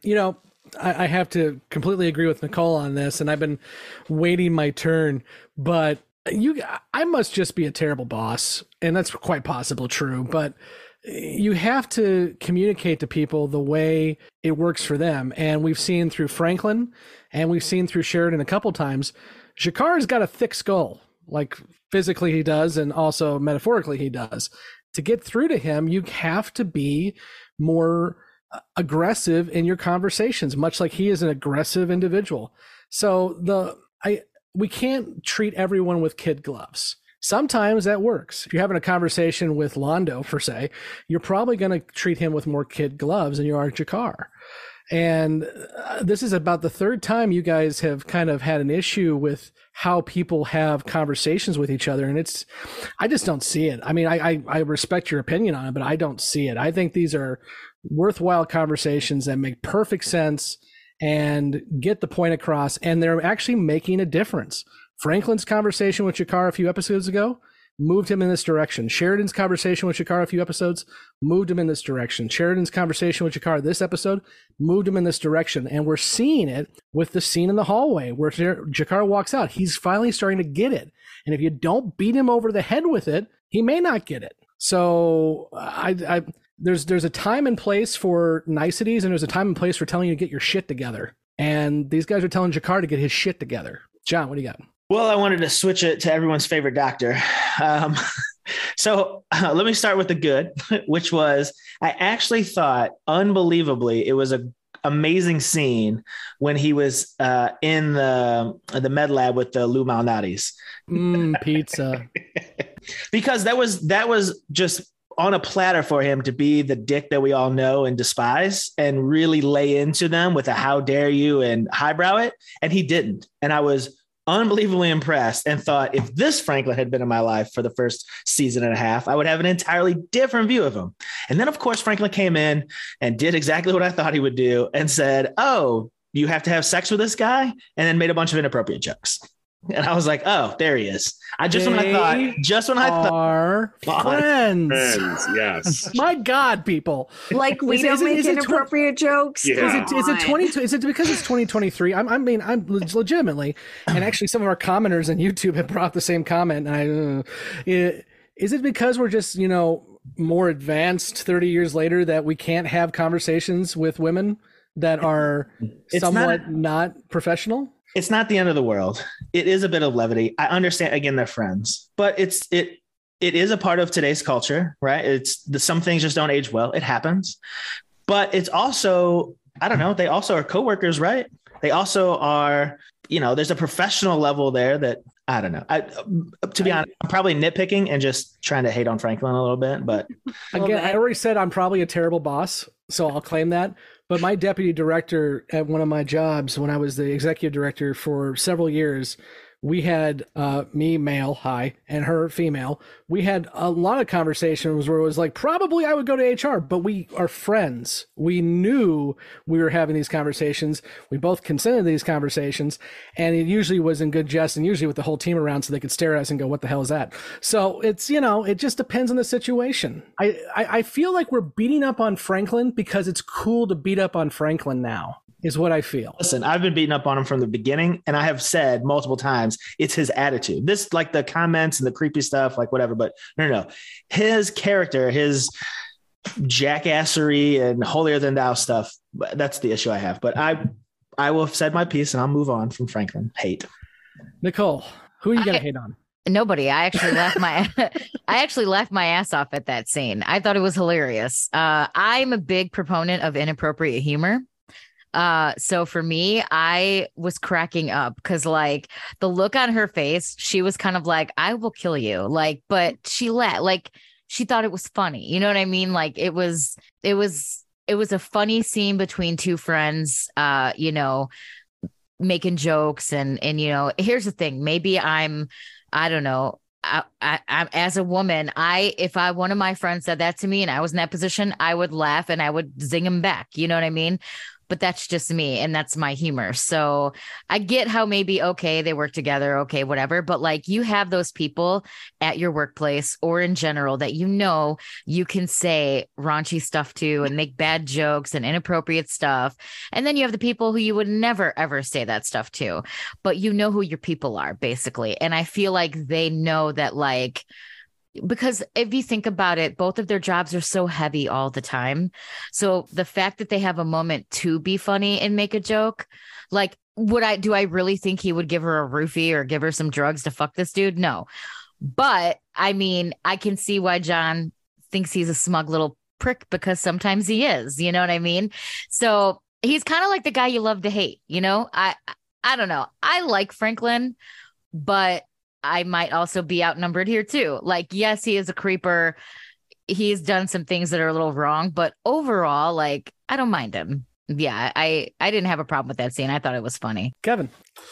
You know, I have to completely agree with Nicole on this, and I've been waiting my turn, but I must just be a terrible boss, and that's quite possible true, but you have to communicate to people the way it works for them. And we've seen through Franklin, and we've seen through Sheridan a couple times, Jakar's got a thick skull, like physically he does, and also metaphorically he does. To get through to him, you have to be more aggressive in your conversations, much like he is an aggressive individual. So we can't treat everyone with kid gloves. Sometimes that works. If you're having a conversation with Londo, per se, you're probably going to treat him with more kid gloves than you are G'Kar. And this is about the third time you guys have kind of had an issue with how people have conversations with each other. And I just don't see it. I mean, I respect your opinion on it, but I don't see it. I think these are worthwhile conversations that make perfect sense and get the point across. And they're actually making a difference. Franklin's conversation with G'Kar a few episodes ago moved him in this direction. Sheridan's conversation with G'Kar a few episodes moved him in this direction. Sheridan's conversation with G'Kar this episode moved him in this direction. And we're seeing it with the scene in the hallway where G'Kar walks out. He's finally starting to get it. And if you don't beat him over the head with it, he may not get it. So there's a time and place for niceties, and there's a time and place for telling you to get your shit together. And these guys are telling G'Kar to get his shit together. John, what do you got? Well, I wanted to switch it to everyone's favorite doctor. So let me start with the good, which was, I actually thought, unbelievably, it was an amazing scene when he was in the med lab with the Lumalnatis. Pizza. Because that was just on a platter for him to be the dick that we all know and despise, and really lay into them with a how dare you and highbrow it. And he didn't. And I was unbelievably impressed and thought if this Franklin had been in my life for the first season and a half, I would have an entirely different view of him. And then, of course, Franklin came in and did exactly what I thought he would do and said, oh, you have to have sex with this guy, and then made a bunch of inappropriate jokes. And I was like, oh, there he is. Just when I thought friends. Yes. My God, people. Like we don't make inappropriate jokes. Yeah. Is it because it's 2023? I mean, I'm legitimately, and actually some of our commenters on YouTube have brought the same comment. Is it because we're just, you know, more advanced 30 years later that we can't have conversations with women that are somewhat not professional? It's not the end of the world. It is a bit of levity. I understand, again, they're friends, but it is a part of today's culture, right? Some things just don't age well. It happens. But it's also, I don't know, they also are coworkers, right? They also are, you know, there's a professional level there that, I don't know. To be honest, I'm probably nitpicking and just trying to hate on Franklin a little bit, but. Again, I already said I'm probably a terrible boss, so I'll claim that. But my deputy director at one of my jobs, when I was the executive director for several years, we had me male, hi, and her female. We had a lot of conversations where it was like, probably I would go to HR, but we are friends. We knew we were having these conversations. We both consented to these conversations, and it usually was in good jest and usually with the whole team around so they could stare at us and go, what the hell is that? So it's, you know, it just depends on the situation. I feel like we're beating up on Franklin because it's cool to beat up on Franklin now. Is what I feel. Listen, I've been beating up on him from the beginning, and I have said multiple times it's his attitude. This, like the comments and the creepy stuff, like whatever, but no. His character, his jackassery and holier than thou stuff, that's the issue I have. But I will have said my piece, and I'll move on from Franklin hate. Nicole, who are you going to hate on? Nobody. I actually laughed my ass off at that scene. I thought it was hilarious. I'm a big proponent of inappropriate humor. So for me, I was cracking up because like the look on her face, she was kind of like, I will kill you. Like, but she she thought it was funny. You know what I mean? Like it was a funny scene between two friends, you know, making jokes and, you know, here's the thing. Maybe I don't know, as a woman, if one of my friends said that to me and I was in that position, I would laugh and I would zing him back. You know what I mean? But that's just me and that's my humor. So I get how maybe, okay, they work together. Okay, whatever. But like you have those people at your workplace or in general that, you know, you can say raunchy stuff to and make bad jokes and inappropriate stuff. And then you have the people who you would never, ever say that stuff to, but you know who your people are basically. And I feel like they know that like, because if you think about it, both of their jobs are so heavy all the time. So the fact that they have a moment to be funny and make a joke, like, do I really think he would give her a roofie or give her some drugs to fuck this dude? No. But I mean, I can see why John thinks he's a smug little prick because sometimes he is, you know what I mean? So he's kind of like the guy you love to hate. You know, I don't know. I like Franklin, but I might also be outnumbered here too. Like, yes, he is a creeper. He's done some things that are a little wrong, but overall, like, I don't mind him. Yeah, I didn't have a problem with that scene. I thought it was funny. Kevin.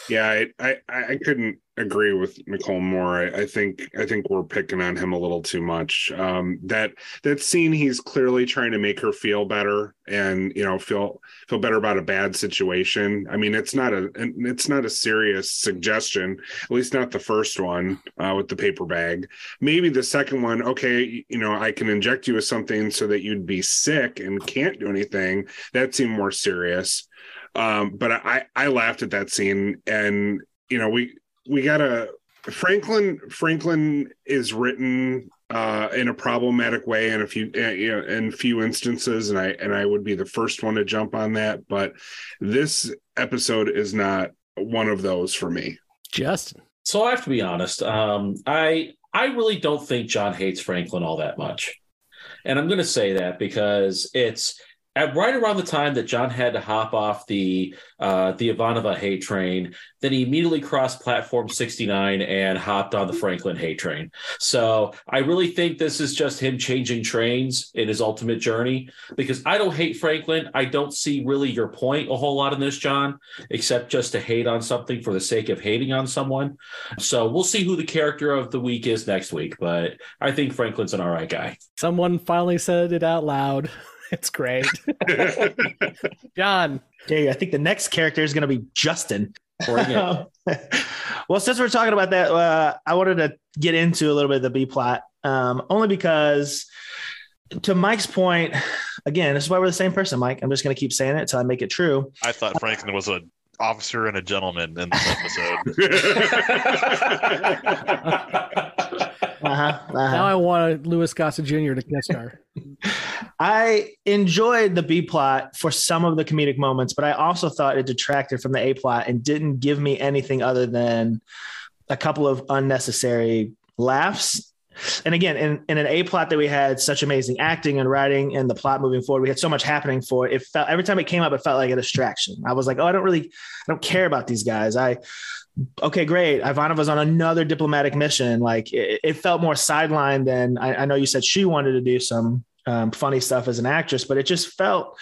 Yeah, I couldn't agree with Nicole more. I think we're picking on him a little too much. That scene, he's clearly trying to make her feel better and, you know, feel better about a bad situation. I mean, it's not a serious suggestion, at least not the first one with the paper bag. Maybe the second one, okay, you know, I can inject you with something so that you'd be sick and can't do anything. That seemed more serious. But I laughed at that scene, and you know, we gotta Franklin is written in a problematic way in a few instances, and I would be the first one to jump on that, but this episode is not one of those for me. Justin. So I have to be honest. I really don't think John hates Franklin all that much, and I'm going to say that because it's at right around the time that John had to hop off the Ivanova hate train, then he immediately crossed platform 69 and hopped on the Franklin hate train. So I really think this is just him changing trains in his ultimate journey, because I don't hate Franklin. I don't see really your point a whole lot in this, John, except just to hate on something for the sake of hating on someone. So we'll see who the character of the week is next week, but I think Franklin's an all right guy. Someone finally said it out loud. It's great. John. I think the next character is going to be Justin. Well, since we're talking about that, I wanted to get into a little bit of the B plot, only because, to Mike's point, again, this is why we're the same person, Mike. I'm just going to keep saying it until I make it true. I thought Franklin was an officer and a gentleman in this episode. Now I want Louis Gossett Jr. to guest star. I enjoyed the B plot for some of the comedic moments, but I also thought it detracted from the A plot and didn't give me anything other than a couple of unnecessary laughs. And again, in an A plot that we had such amazing acting and writing and the plot moving forward, we had so much happening for it. It felt, every time it came up, it felt like a distraction. I was like, oh, I don't care about these guys. Okay, great. Ivanova's on another diplomatic mission. Like it felt more sidelined than I know you said she wanted to do some funny stuff as an actress, but it just felt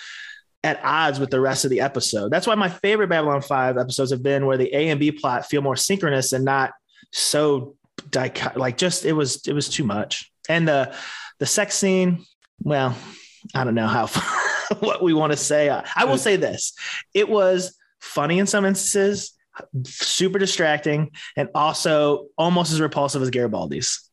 at odds with the rest of the episode. That's why my favorite Babylon 5 episodes have been where the A and B plot feel more synchronous and not so it was too much. And the sex scene, well, I don't know how what we want to say. I will say this. It was funny in some instances, super distracting, and also almost as repulsive as Garibaldi's.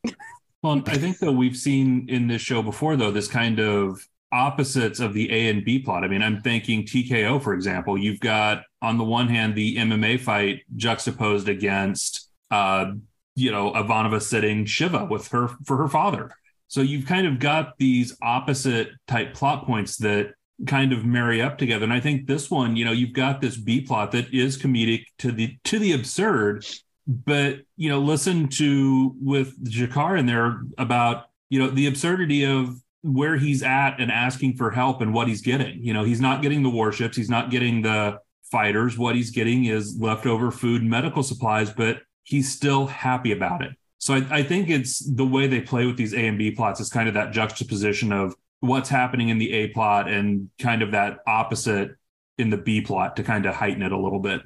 Well, I think though we've seen in this show before though, this kind of opposites of the A and B plot. I mean, I'm thinking TKO, for example. You've got on the one hand, the MMA fight juxtaposed against, Ivanova sitting Shiva for her father. So you've kind of got these opposite type plot points that kind of marry up together. And I think this one, you've got this B plot that is comedic to the absurd, but, listen to with G'Kar in there about, the absurdity of where he's at and asking for help and what he's getting. He's not getting the warships. He's not getting the fighters. What he's getting is leftover food, medical supplies, but he's still happy about it. So I think it's the way they play with these A and B plots is kind of that juxtaposition of what's happening in the A plot and kind of that opposite in the B plot to kind of heighten it a little bit.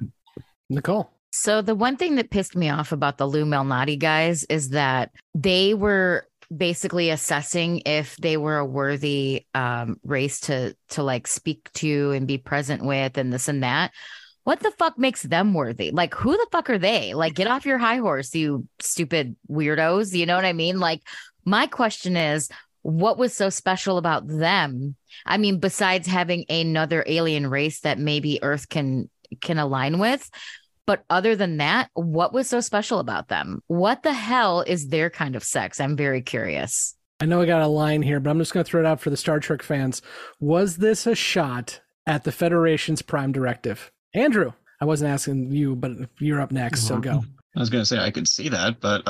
Nicole. So the one thing that pissed me off about the Lou Malnati guys is that they were basically assessing if they were a worthy race to like speak to and be present with and this and that. What the fuck makes them worthy? Like, who the fuck are they? Like, get off your high horse, you stupid weirdos. You know what I mean? Like, my question is, what was so special about them? I mean, besides having another alien race that maybe Earth can align with. But other than that, what was so special about them? What the hell is their kind of sex? I'm very curious. I know I got a line here, but I'm just going to throw it out for the Star Trek fans. Was this a shot at the Federation's prime directive? Andrew, I wasn't asking you, but you're up next, so go. I was going to say I could see that, but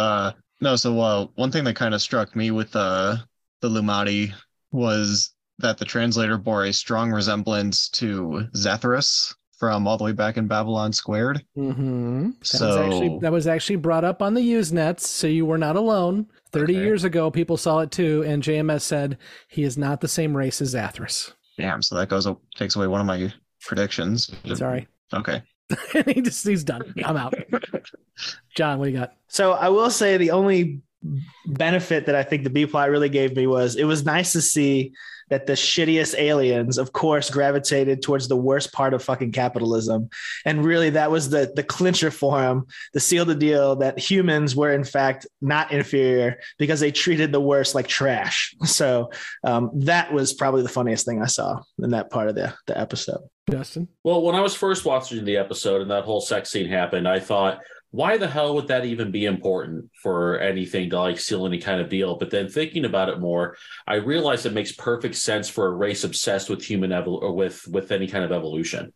no. So one thing that kind of struck me with the Lumati was that the translator bore a strong resemblance to Zathras from all the way back in Babylon Squared. Mm-hmm. That was actually brought up on the Usenets, so you were not alone. 30 years ago, people saw it too, and JMS said he is not the same race as Zathras. Damn, so that takes away one of my predictions. Sorry. Okay. He's done. I'm out. John, what do you got? So I will say the only benefit that I think the B plot really gave me was it was nice to see that the shittiest aliens, of course, gravitated towards the worst part of fucking capitalism. And really that was the clincher for him, the seal the deal that humans were in fact not inferior because they treated the worst like trash. So that was probably the funniest thing I saw in that part of the episode. Justin? Well, when I was first watching the episode and that whole sex scene happened, I thought, why the hell would that even be important for anything to like seal any kind of deal? But then thinking about it more, I realized it makes perfect sense for a race obsessed with human or with any kind of evolution.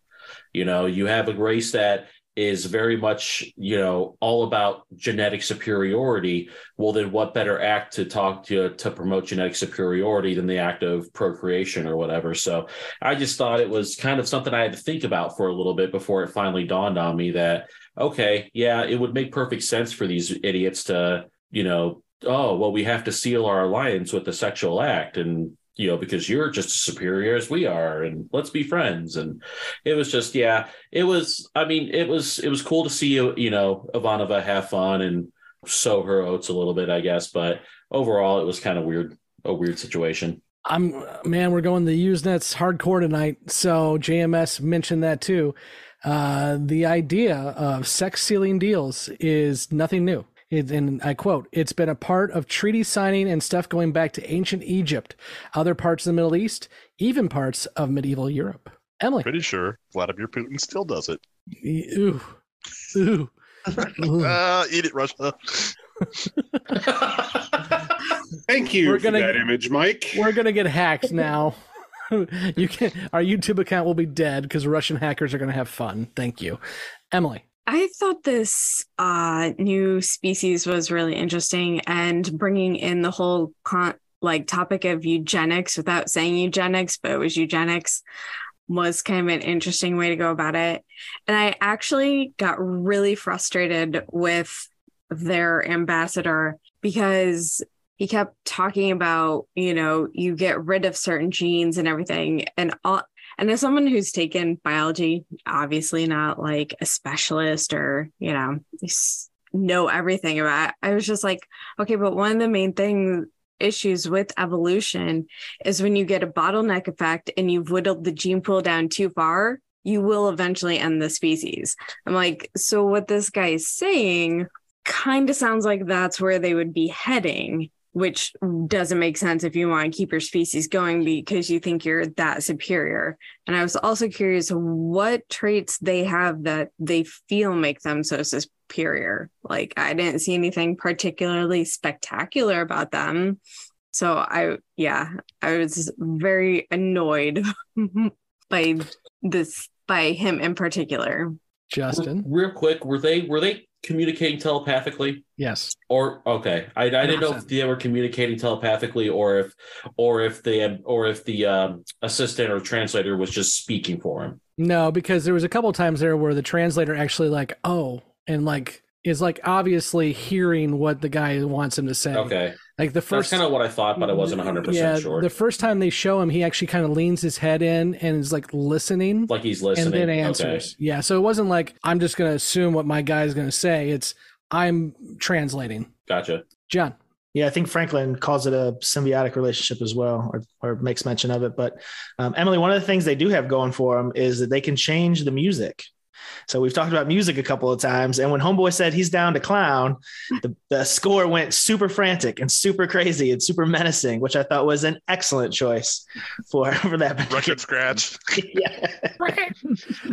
You have a race that is very much, you know, all about genetic superiority, well, then what better act to talk to promote genetic superiority than the act of procreation or whatever? So I just thought it was kind of something I had to think about for a little bit before it finally dawned on me that, okay, yeah, it would make perfect sense for these idiots to, you know, oh, well, we have to seal our alliance with the sexual act, and, you know, because you're just as superior as we are, and let's be friends. And it was just, yeah, it was, I mean, it was cool to see, you know, Ivanova have fun and sow her oats a little bit, I guess. But overall, it was kind of weird, a weird situation. We're going to Usenet's hardcore tonight. So JMS mentioned that too. The idea of sex sealing deals is nothing new. And I quote, "It's been a part of treaty signing and stuff going back to ancient Egypt, other parts of the Middle East, even parts of medieval Europe." Emily. Pretty sure Vladimir Putin still does it. Ooh. Ooh. Eat it, Russia. Thank you for that image, Mike. We're going to get hacked now. Our YouTube account will be dead because Russian hackers are going to have fun. Thank you. Emily. I thought this new species was really interesting, and bringing in the whole topic of eugenics without saying eugenics, but it was eugenics, was kind of an interesting way to go about it. And I actually got really frustrated with their ambassador because he kept talking about, you know, you get rid of certain genes and everything, and all. And as someone who's taken biology, obviously not like a specialist or, you know everything about it, I was just like, okay, but one of the main issues with evolution is when you get a bottleneck effect and you've whittled the gene pool down too far, you will eventually end the species. I'm like, so what this guy is saying kind of sounds like that's where they would be heading, which doesn't make sense if you want to keep your species going because you think you're that superior. And I was also curious what traits they have that they feel make them so superior. Like, I didn't see anything particularly spectacular about them. So I was very annoyed by this, by him in particular. Justin, real quick, were they communicating telepathically? Yes. Or okay, I didn't know if they were communicating telepathically or if the assistant or translator was just speaking for him. No, because there was a couple of times there where the translator actually is obviously hearing what the guy wants him to say. Okay. Like the first, that's kind of what I thought, but I wasn't 100% sure. The first time they show him, he actually kind of leans his head in and is like listening. Like he's listening. And then answers. Okay. Yeah. So it wasn't like, I'm just going to assume what my guy's going to say. It's, I'm translating. Gotcha. John. Yeah, I think Franklin calls it a symbiotic relationship as well, or makes mention of it. But Emily, one of the things they do have going for them is that they can change the music. So we've talked about music a couple of times. And when Homeboy said he's down to clown, the score went super frantic and super crazy and super menacing, which I thought was an excellent choice for that. Record scratch. Yeah.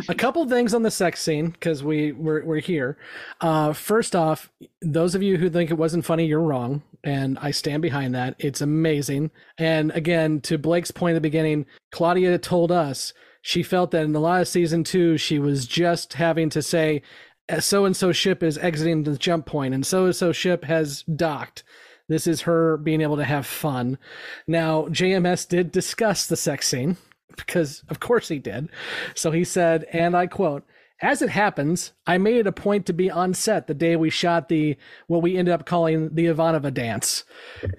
A couple things on the sex scene, because we're here. First off, those of you who think it wasn't funny, you're wrong. And I stand behind that. It's amazing. And again, to Blake's point at the beginning, Claudia told us she felt that in a lot of season 2, she was just having to say, so-and-so ship is exiting the jump point, and so-and-so ship has docked. This is her being able to have fun. Now, JMS did discuss the sex scene, because of course he did. So he said, and I quote, "As it happens, I made it a point to be on set the day we shot what we ended up calling the Ivanova dance.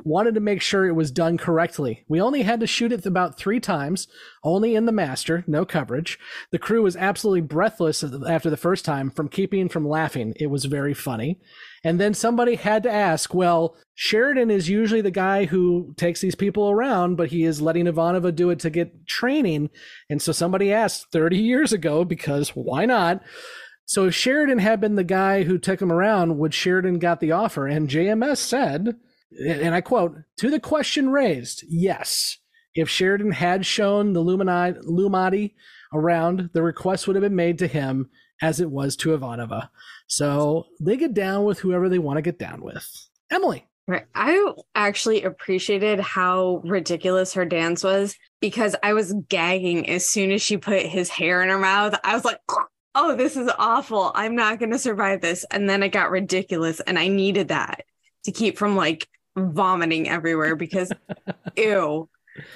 Wanted to make sure it was done correctly. We only had to shoot it about 3 times, only in the master, no coverage. The crew was absolutely breathless after the first time from laughing. It was very funny. And then somebody had to ask, well, Sheridan is usually the guy who takes these people around, but he is letting Ivanova do it to get training. And so somebody asked 30 years ago, because why not? So if Sheridan had been the guy who took him around, would Sheridan got the offer?" And JMS said, and I quote, "To the question raised, yes. If Sheridan had shown the Lumati around, the request would have been made to him as it was to Ivanova." So they get down with whoever they want to get down with. Emily. Right. I actually appreciated how ridiculous her dance was because I was gagging as soon as she put his hair in her mouth. I was like, oh, this is awful, I'm not going to survive this. And then it got ridiculous. And I needed that to keep from like vomiting everywhere because ew,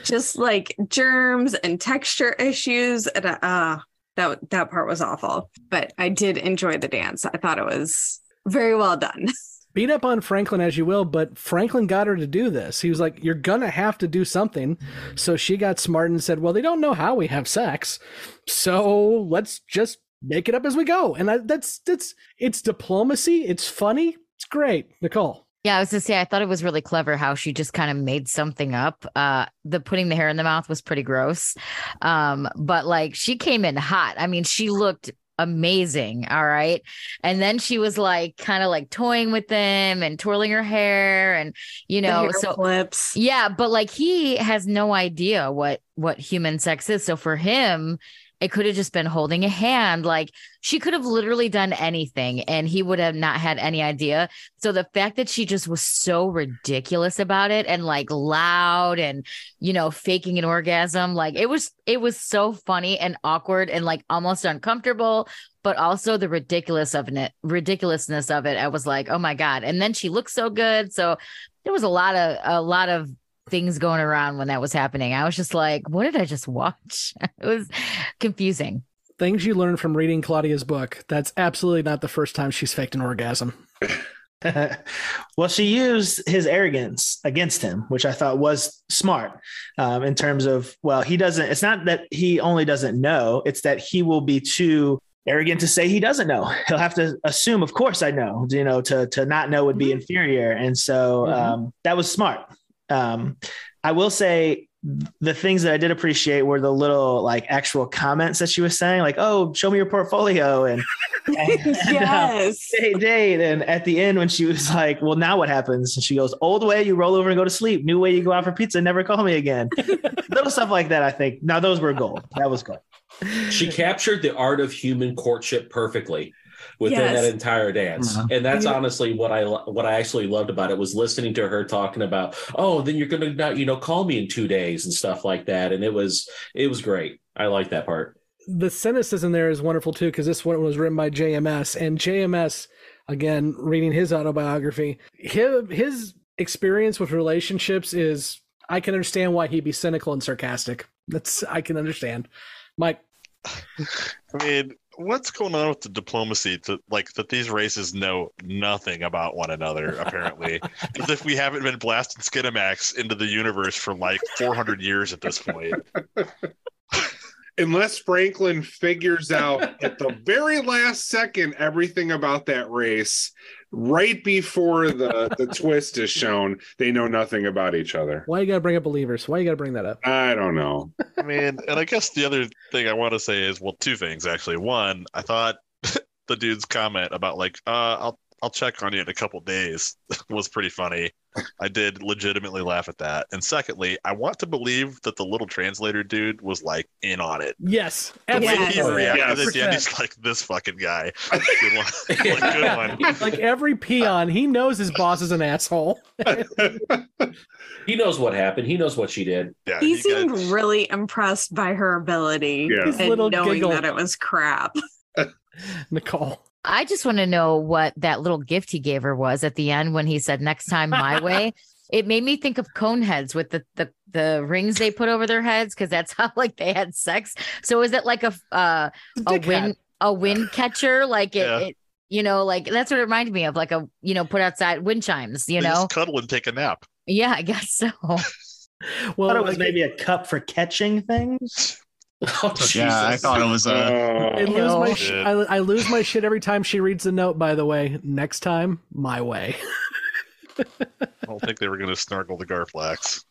just like germs and texture issues. And that part was awful, but I did enjoy the dance. I thought it was very well done. Beat up on Franklin as you will, but Franklin got her to do this. He was like, you're going to have to do something. So she got smart and said, well, they don't know how we have sex, so let's just make it up as we go. And it's diplomacy. It's funny. It's great. Nicole. Yeah, I was going to say, I thought it was really clever how she just kind of made something up. The putting the hair in the mouth was pretty gross. But like she came in hot. I mean, she looked amazing. All right. And then she was like kind of like toying with them and twirling her hair and, you know, so flips. Yeah. But like he has no idea what human sex is. So for him, it could have just been holding a hand. Like she could have literally done anything and he would have not had any idea. So the fact that she just was so ridiculous about it and like loud and, you know, faking an orgasm, like it was so funny and awkward and like almost uncomfortable, but also the ridiculousness of it. I was like, oh my God. And then she looked so good. So there was a lot of things going around when that was happening. I was just like, what did I just watch? It was confusing. Things you learn from reading Claudia's book. That's absolutely not the first time she's faked an orgasm. Well, she used his arrogance against him, which I thought was smart in terms of, well, he doesn't, it's not that he only doesn't know, it's that he will be too arrogant to say he doesn't know. He'll have to assume, of course I know, you know, to not know would be inferior. And so that was smart. I will say the things that I did appreciate were the little like actual comments that she was saying, like, oh, show me your portfolio. And yes. Hey, date. And at the end when she was like, well, now what happens? And she goes, old way, you roll over and go to sleep. New way, you go out for pizza and never call me again. Little stuff like that. I think now those were gold. That was gold. She captured the art of human courtship perfectly within that entire dance. Uh-huh. And that's honestly what I actually loved about it was listening to her talking about, oh, then you're going to, you know, call me in 2 days and stuff like that. And it was great. I liked that part. The cynicism there is wonderful too, because this one was written by JMS, and JMS, again, reading his autobiography, his experience with relationships is, I can understand why he'd be cynical and sarcastic. I can understand. Mike. I mean, what's going on with the diplomacy to like that these races know nothing about one another, apparently, as if we haven't been blasting Skinamax into the universe for like 400 years at this point. Unless Franklin figures out at the very last second everything about that race right before the twist is shown, they know nothing about each other. Why you gotta bring up believers? Why you gotta bring that up? I don't know. I mean, and I guess the other thing I want to say is, well, two things actually. One, I thought the dude's comment about like, I'll check on you in a couple days was pretty funny. I did legitimately laugh at that. And secondly, I want to believe that the little translator dude was like in on it. Yes. Absolutely. He reacted at the end, he's like, this fucking guy. Good one. Good one. Like every peon, he knows his boss is an asshole. He knows what happened. He knows what she did. Yeah, he seemed really impressed by her ability and knowing that it was crap. Nicole. I just want to know what that little gift he gave her was at the end when he said, next time my way. It made me think of Coneheads with the rings they put over their heads, because that's how like they had sex. So is it like a wind catcher? Like it, you know, like that's what it reminded me of, like a, you know, put outside wind chimes, you know, just cuddle and take a nap. Yeah, I guess so. Well, I thought it was maybe a cup for catching things. Oh, yeah, I thought it was I lose my shit every time she reads the note, by the way. Next time, my way. I don't think they were going to snargle the Garflax.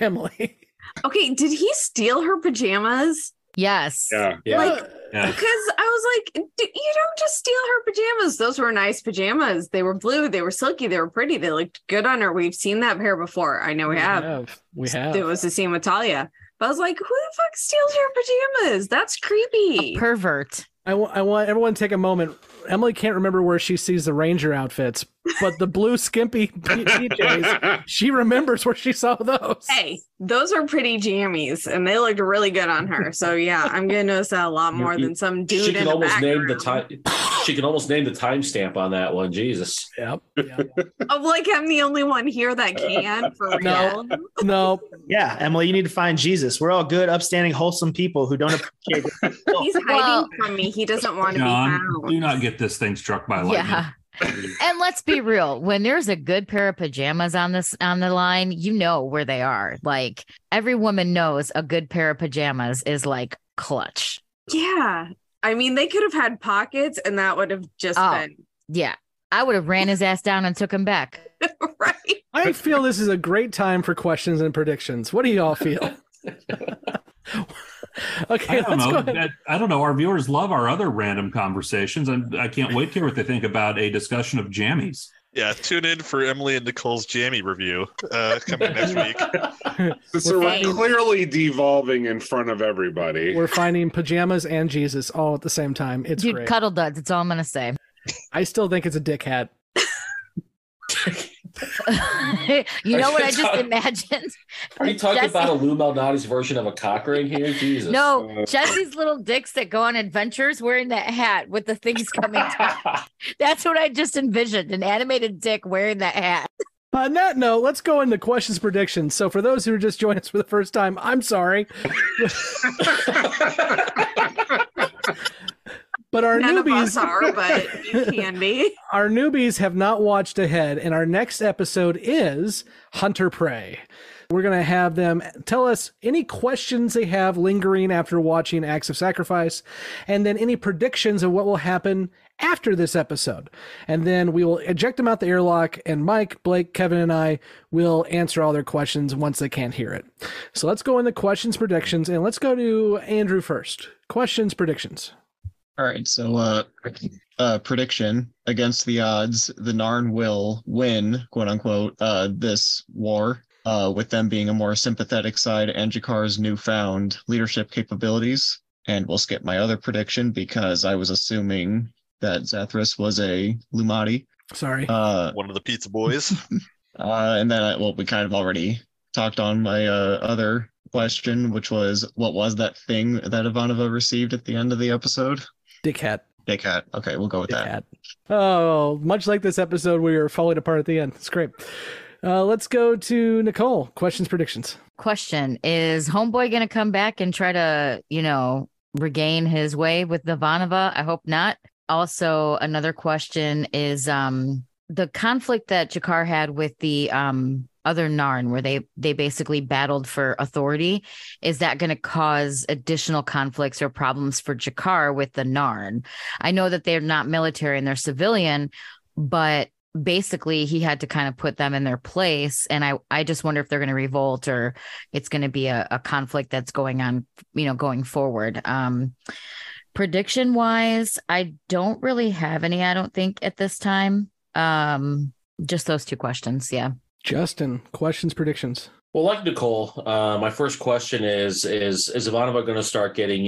Emily. Okay, did he steal her pajamas? Yes. Yeah. Because I was like, you don't just steal her pajamas. Those were nice pajamas. They were blue. They were silky. They were pretty. They looked good on her. We've seen that pair before. I know we have. We have. It was the same with Talia. But I was like, who the fuck steals her pajamas? That's creepy. A pervert. I want everyone to take a moment. Emily can't remember where she sees the Ranger outfits, But the blue skimpy PJs, she remembers where she saw those. Hey, those were pretty jammies, and they looked really good on her. So yeah, I'm gonna notice that a lot more than some dude. She can almost name the time. She can almost name the timestamp on that one. Jesus. Yep. Oh, like I'm the only one here that can. For real. No. Yeah, Emily, you need to find Jesus. We're all good, upstanding, wholesome people who don't appreciate it. He's hiding from me. He doesn't want to be found. Do not get this thing struck by lightning. Yeah. And let's be real, when there's a good pair of pajamas on the line, you know where they are. Like every woman knows a good pair of pajamas is like clutch. Yeah. I mean, they could have had pockets and that would have just been. Yeah. I would have ran his ass down and took him back. Right. I feel this is a great time for questions and predictions. What do y'all feel? Okay, I don't know. Our viewers love our other random conversations. I can't wait to hear what they think about a discussion of jammies. Yeah, tune in for Emily and Nicole's jammy review coming next week. So we're clearly devolving in front of everybody. We're finding pajamas and Jesus all at the same time. It's great. Cuddle duds. That's all I'm going to say. I still think it's a dick hat. You know what I just imagined? Are you talking about a Lou Malnati's version of a cock ring here? Jesus. No, Jesse's little dicks that go on adventures wearing that hat with the things coming down. That's what I just envisioned, an animated dick wearing that hat. On that note, let's go into questions predictions. So for those who are just joining us for the first time, I'm sorry. But our our newbies have not watched ahead, and our next episode is Hunter Prey. We're going to have them tell us any questions they have lingering after watching Acts of Sacrifice, and then any predictions of what will happen after this episode. And then we will eject them out the airlock, and Mike, Blake, Kevin, and I will answer all their questions once they can't hear it. So let's go into questions, predictions, and let's go to Andrew first. Questions, predictions. All right, so prediction: against the odds, the Narn will win, quote unquote, this war, with them being a more sympathetic side and G'Kar's newfound leadership capabilities. And we'll skip my other prediction because I was assuming that Zathras was a Lumati. Sorry. One of the pizza boys. And then, we kind of already talked on my other question, which was, what was that thing that Ivanova received at the end of the episode? Dickhead. Okay, we'll go with that. Oh, much like this episode, we are falling apart at the end. It's great. Let's go to Nicole. Questions, predictions. Question: is homeboy going to come back and try to, regain his way with the Ivanova? I hope not. Also, another question is the conflict that G'Kar had with the other Narn, where they basically battled for authority. Is that going to cause additional conflicts or problems for G'Kar with the Narn? I know that they're not military and they're civilian, but basically he had to kind of put them in their place. And I just wonder if they're going to revolt, or it's going to be a conflict that's going on, going forward. Prediction wise, I don't really have any, I don't think, at this time. Just those two questions. Yeah. Justin, questions, predictions. Well, like Nicole, my first question is Ivanova going to start getting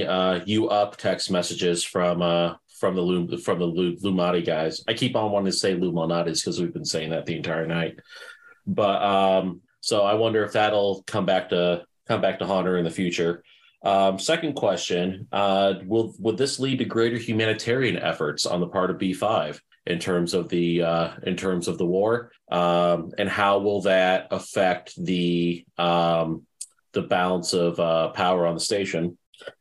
you up text messages from the Lumati guys? I keep on wanting to say Lumalnatis because we've been saying that the entire night. But so I wonder if that'll come back to haunt her in the future. Second question: would this lead to greater humanitarian efforts on the part of B5? In terms of the war, and how will that affect the balance of power on the station?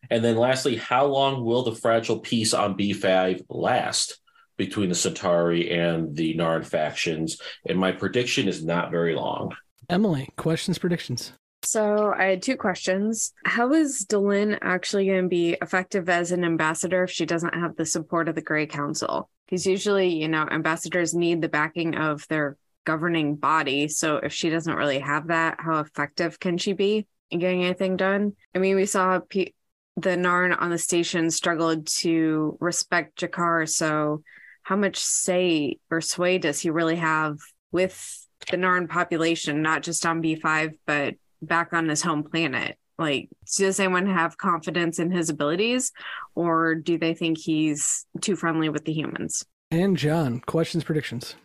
And then, lastly, how long will the fragile peace on B5 last between the Centauri and the Narn factions? And my prediction is not very long. Emily, questions, predictions. So I had two questions. How is Delenn actually going to be effective as an ambassador if she doesn't have the support of the Grey Council? Because usually, ambassadors need the backing of their governing body. So if she doesn't really have that, how effective can she be in getting anything done? I mean, we saw the Narn on the station struggled to respect G'Kar. So how much say or sway does he really have with the Narn population, not just on B5, but back on his home planet? Like, does anyone have confidence in his abilities, or do they think he's too friendly with the humans? And John, questions, predictions.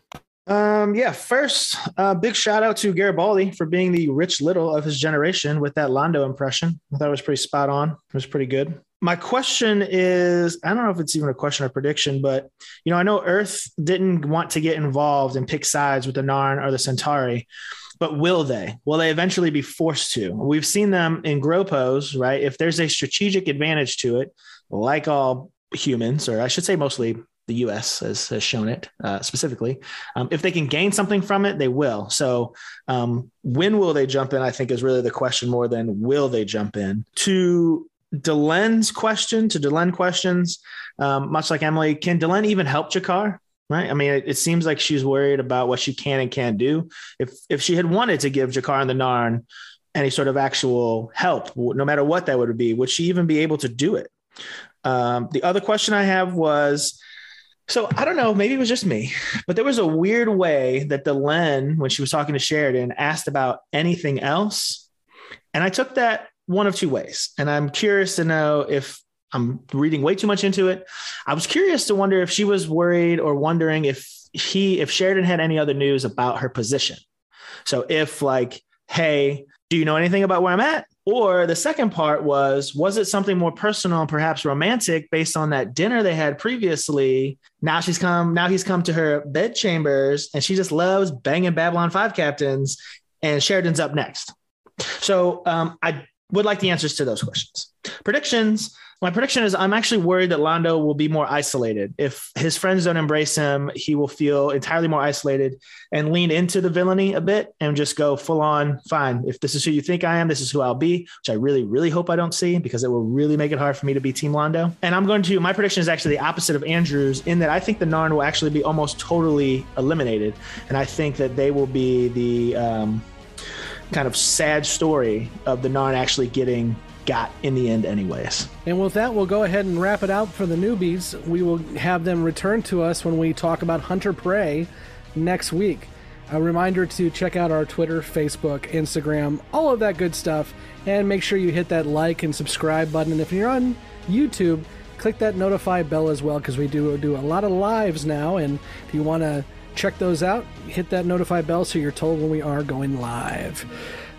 First, big shout out to Garibaldi for being the Rich Little of his generation with that Londo impression. I thought it was pretty spot on. It was pretty good. My question is, I don't know if it's even a question or prediction, but, you know, I know Earth didn't want to get involved and pick sides with the Narn or the Centauri, but will they eventually be forced to? We've seen them in Gropos, right? If there's a strategic advantage to it, like all humans, or I should say mostly the U.S. has shown it specifically. If they can gain something from it, they will. So when will they jump in, I think, is really the question more than will they jump in. To Delenn questions, much like Emily, can Delenn even help G'Kar? Right. I mean, it seems like she's worried about what she can and can't do. If she had wanted to give G'Kar and the Narn any sort of actual help, no matter what that would be, would she even be able to do it? The other question I have was, so I don't know, maybe it was just me, but there was a weird way that Delenn, when she was talking to Sheridan, asked about anything else. And I took that one of two ways. And I'm curious to know if I'm reading way too much into it. I was curious to wonder if she was worried or wondering if Sheridan had any other news about her position. So if like, hey, do you know anything about where I'm at? Or the second part was it something more personal and perhaps romantic based on that dinner they had previously? Now he's come to her bed chambers and she just loves banging Babylon 5 captains, and Sheridan's up next. So I would like the answers to those questions. Predictions. My prediction is I'm actually worried that Londo will be more isolated. If his friends don't embrace him, he will feel entirely more isolated and lean into the villainy a bit and just go full on, fine, if this is who you think I am, this is who I'll be, which I really, really hope I don't see, because it will really make it hard for me to be Team Londo. And my prediction is actually the opposite of Andrew's, in that I think the Narn will actually be almost totally eliminated. And I think that they will be the kind of sad story of the Narn actually got in the end anyways. And with that, we'll go ahead and wrap it out for the newbies. We will have them return to us when we talk about Hunter Prey next week. A reminder to check out our Twitter, Facebook, Instagram, all of that good stuff, and make sure you hit that like and subscribe button. And if you're on YouTube, click that notify bell as well, because we do a lot of lives now, and if you want to check those out, hit that notify bell so you're told when we are going live.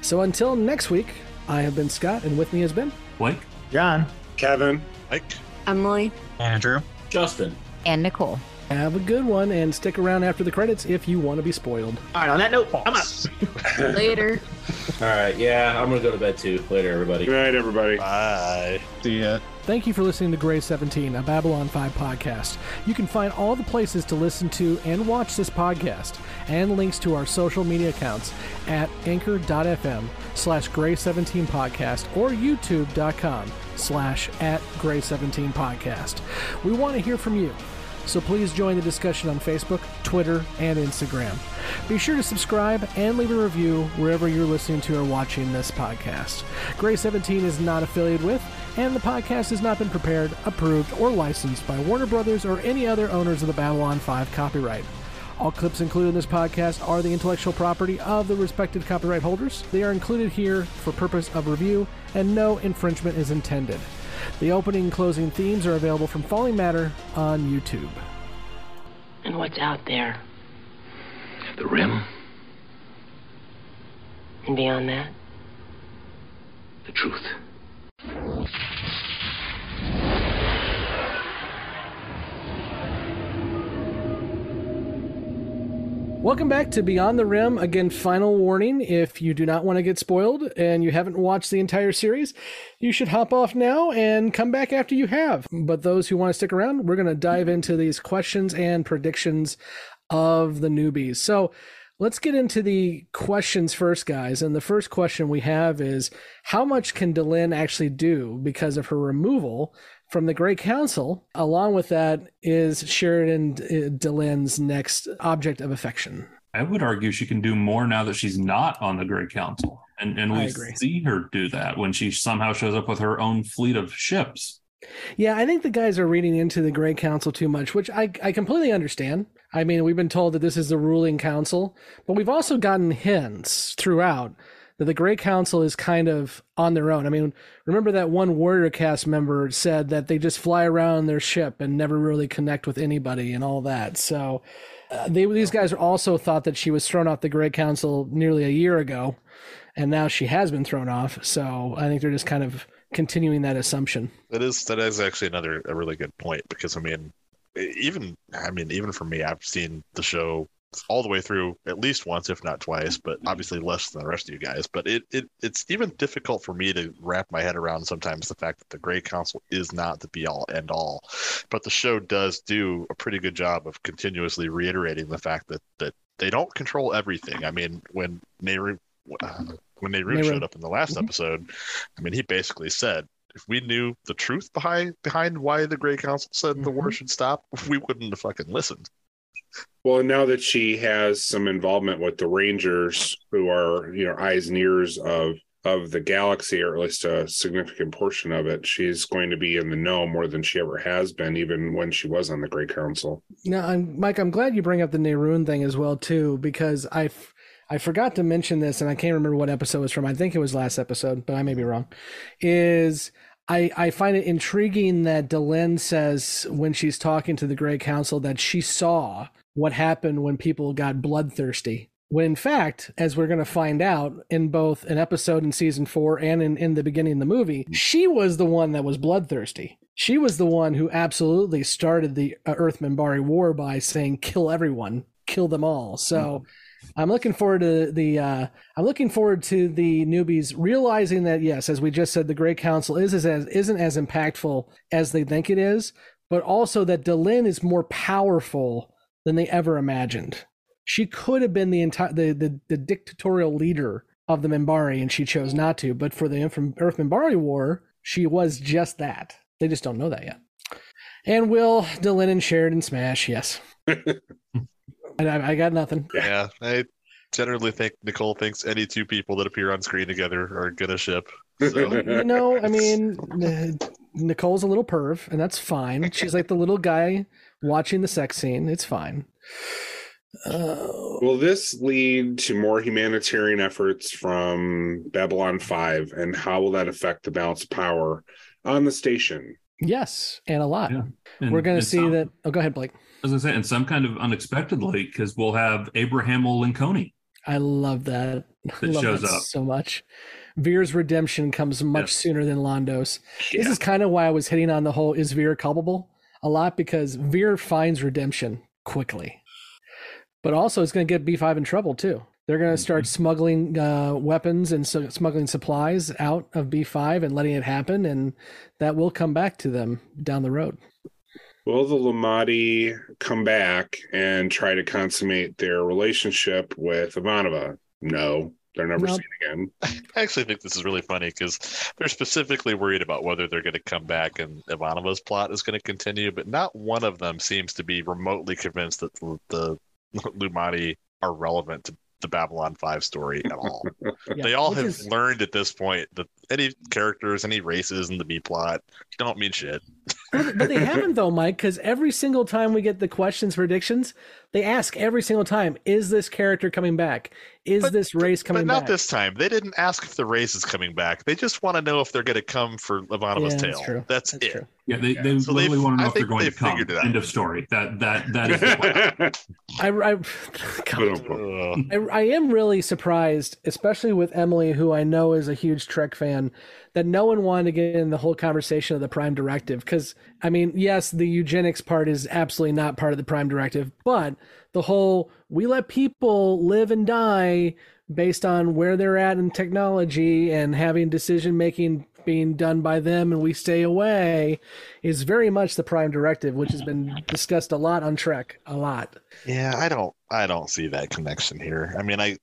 So until next week, I have been Scott, and with me has been Blake, John, Kevin, Mike, Emily, Andrew, Justin, and Nicole. Have a good one, and stick around after the credits if you want to be spoiled. All right, on that note, I'm out. Later. All right, yeah, I'm going to go to bed too. Later, everybody. Good night, everybody. Bye. See ya. Thank you for listening to Grey 17, a Babylon 5 podcast. You can find all the places to listen to and watch this podcast and links to our social media accounts at anchor.fm/Grey17podcast or youtube.com/@Grey17podcast. We want to hear from you, so please join the discussion on Facebook, Twitter, and Instagram. Be sure to subscribe and leave a review wherever you're listening to or watching this podcast. Grey 17 is not affiliated with, and the podcast has not been prepared, approved, or licensed by Warner Brothers or any other owners of the Babylon 5 copyright. All clips included in this podcast are the intellectual property of the respective copyright holders. They are included here for purpose of review, and no infringement is intended. The opening and closing themes are available from Falling Matter on YouTube. And what's out there? The Rim. And beyond that? The truth. Welcome back to Beyond the Rim. Again, final warning, if you do not want to get spoiled and you haven't watched the entire series, you should hop off now and come back after you have. But those who want to stick around, we're going to dive into these questions and predictions of the newbies. So let's get into the questions first, guys. And the first question we have is, how much can Delenn actually do because of her removal from the Grey Council? Along with that is Sheridan Delenn's next object of affection. I would argue she can do more now that she's not on the Grey Council. And we see her do that when she somehow shows up with her own fleet of ships. Yeah, I think the guys are reading into the Grey Council too much, which I completely understand. I mean, we've been told that this is the ruling council, but we've also gotten hints throughout that the Grey Council is kind of on their own. I mean, remember that one Warrior Cast member said that they just fly around their ship and never really connect with anybody and all that. So these guys also thought that she was thrown off the Grey Council nearly a year ago, and now she has been thrown off. So I think they're just kind of continuing that assumption. That is actually a really good point, because even for me, I've seen the show all the way through at least once, if not twice, but obviously less than the rest of you guys. But it's even difficult for me to wrap my head around sometimes the fact that the Grey Council is not the be-all, end-all. But the show does do a pretty good job of continuously reiterating the fact that they don't control everything. I mean, when Nehru showed up in the last episode, I mean, he basically said, if we knew the truth behind why the Grey Council said the war should stop, we wouldn't have fucking listened. Well, now that she has some involvement with the Rangers, who are, eyes and ears of the galaxy, or at least a significant portion of it, she's going to be in the know more than she ever has been, even when she was on the Grey Council. Now, Mike, I'm glad you bring up the Nehruun thing as well, too, because I forgot to mention this, and I can't remember what episode it was from. I think it was last episode, but I may be wrong. I find it intriguing that Delenn says when she's talking to the Grey Council that she saw what happened when people got bloodthirsty. When in fact, as we're going to find out in both an episode in season 4 and in the beginning of the movie, she was the one that was bloodthirsty. She was the one who absolutely started the Earth Minbari War by saying, kill everyone, kill them all. So I'm looking forward to the newbies realizing that, yes, as we just said, the Grey Council isn't as impactful as they think it is, but also that Delenn is more powerful than they ever imagined. She could have been the dictatorial leader of the Minbari, and she chose not to. But for the Earth Minbari War, she was just that. They just don't know that yet. And will Delenn and Sheridan smash? Yes. I got nothing. Yeah, I generally think Nicole thinks any two people that appear on screen together are gonna ship. So. Nicole's a little perv, and that's fine. She's like the little guy watching the sex scene. It's fine. Will this lead to more humanitarian efforts from Babylon 5, and how will that affect the balance of power on the station? Yes, and a lot. Yeah. We're going to see that. Oh, go ahead, Blake. As I say, and some kind of unexpectedly, because we'll have Abraham Lincoln. I love that. That shows that up so much. Veer's redemption comes much sooner than Londo's. Yeah. This is kind of why I was hitting on the whole is Veer culpable a lot, because Veer finds redemption quickly, but also it's going to get B5 in trouble too. They're going to start smuggling weapons and smuggling supplies out of B5 and letting it happen, and that will come back to them down the road. Will the Lumati come back and try to consummate their relationship with Ivanova? No, they're never seen again. I actually think this is really funny because they're specifically worried about whether they're going to come back and Ivanova's plot is going to continue, but not one of them seems to be remotely convinced that the Lumati are relevant to the Babylon 5 story at all. They all have learned at this point that any characters, any races in the B plot don't mean shit. But they haven't though, Mike, because every single time we get the questions, predictions, they ask every single time, is this character coming back? Is this race coming back? But not this time. They didn't ask if the race is coming back. They just want to know if they're going to come for Ivanova's tail. That's it. True. Yeah, they literally want to know if they're going to come. End of story. That is the I am really surprised, especially with Emily, who I know is a huge Trek fan, that no one wanted to get in the whole conversation of the Prime Directive. Because, I mean, yes, the eugenics part is absolutely not part of the Prime Directive, but the whole we let people live and die based on where they're at in technology and having decision making being done by them and we stay away is very much the Prime Directive, which has been discussed a lot on Trek, a lot. Yeah, I don't see that connection here. I mean, I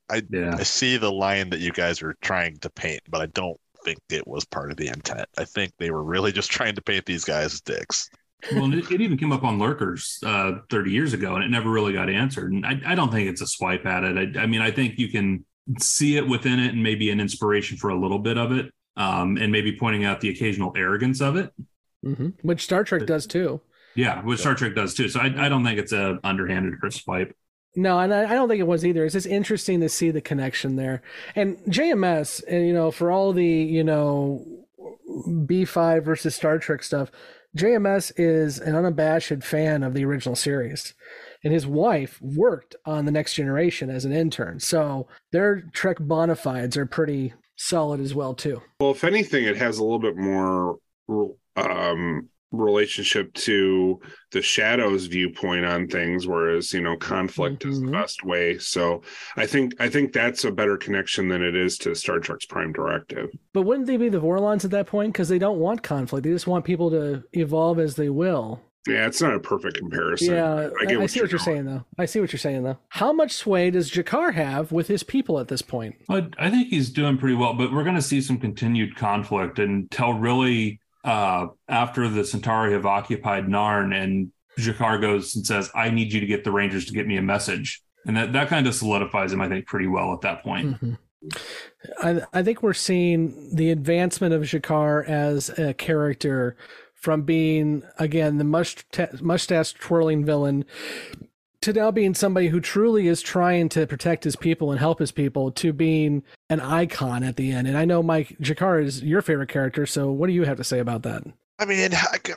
see the line that you guys are trying to paint, but I don't think it was part of the intent. I think they were really just trying to paint these guys as dicks. Well, it even came up on Lurkers 30 years ago, and it never really got answered. And I don't think it's a swipe at it. I mean, I think you can see it within it and maybe an inspiration for a little bit of it, and maybe pointing out the occasional arrogance of it. Which Star Trek does too. Yeah, which Star Trek does too. So I don't think it's a underhanded or swipe. No, and I don't think it was either. It's just interesting to see the connection there. And JMS, and for all the, B5 versus Star Trek stuff, JMS is an unabashed fan of the original series. and his wife worked on The Next Generation as an intern. So their Trek bonafides are pretty solid as well, too. Well, if anything, it has a little bit more relationship to the Shadow's viewpoint on things, whereas, you know, conflict is the best way. So I think that's a better connection than it is to Star Trek's Prime Directive. But wouldn't they be the Vorlons at that point? Because they don't want conflict. They just want people to evolve as they will. Yeah, it's not a perfect comparison. Yeah, I see what you're saying, though. How much sway does G'Kar have with his people at this point? I think he's doing pretty well, but we're going to see some continued conflict until really after the Centauri have occupied Narn, and G'Kar goes and says, I need you to get the Rangers to get me a message. And that kind of solidifies him, I think, pretty well at that point. Mm-hmm. I think we're seeing the advancement of G'Kar as a character from being, again, the mustache-twirling villain to now being somebody who truly is trying to protect his people and help his people, to being an icon at the end. And I know, Mike, G'Kar is your favorite character, so what do you have to say about that? I mean,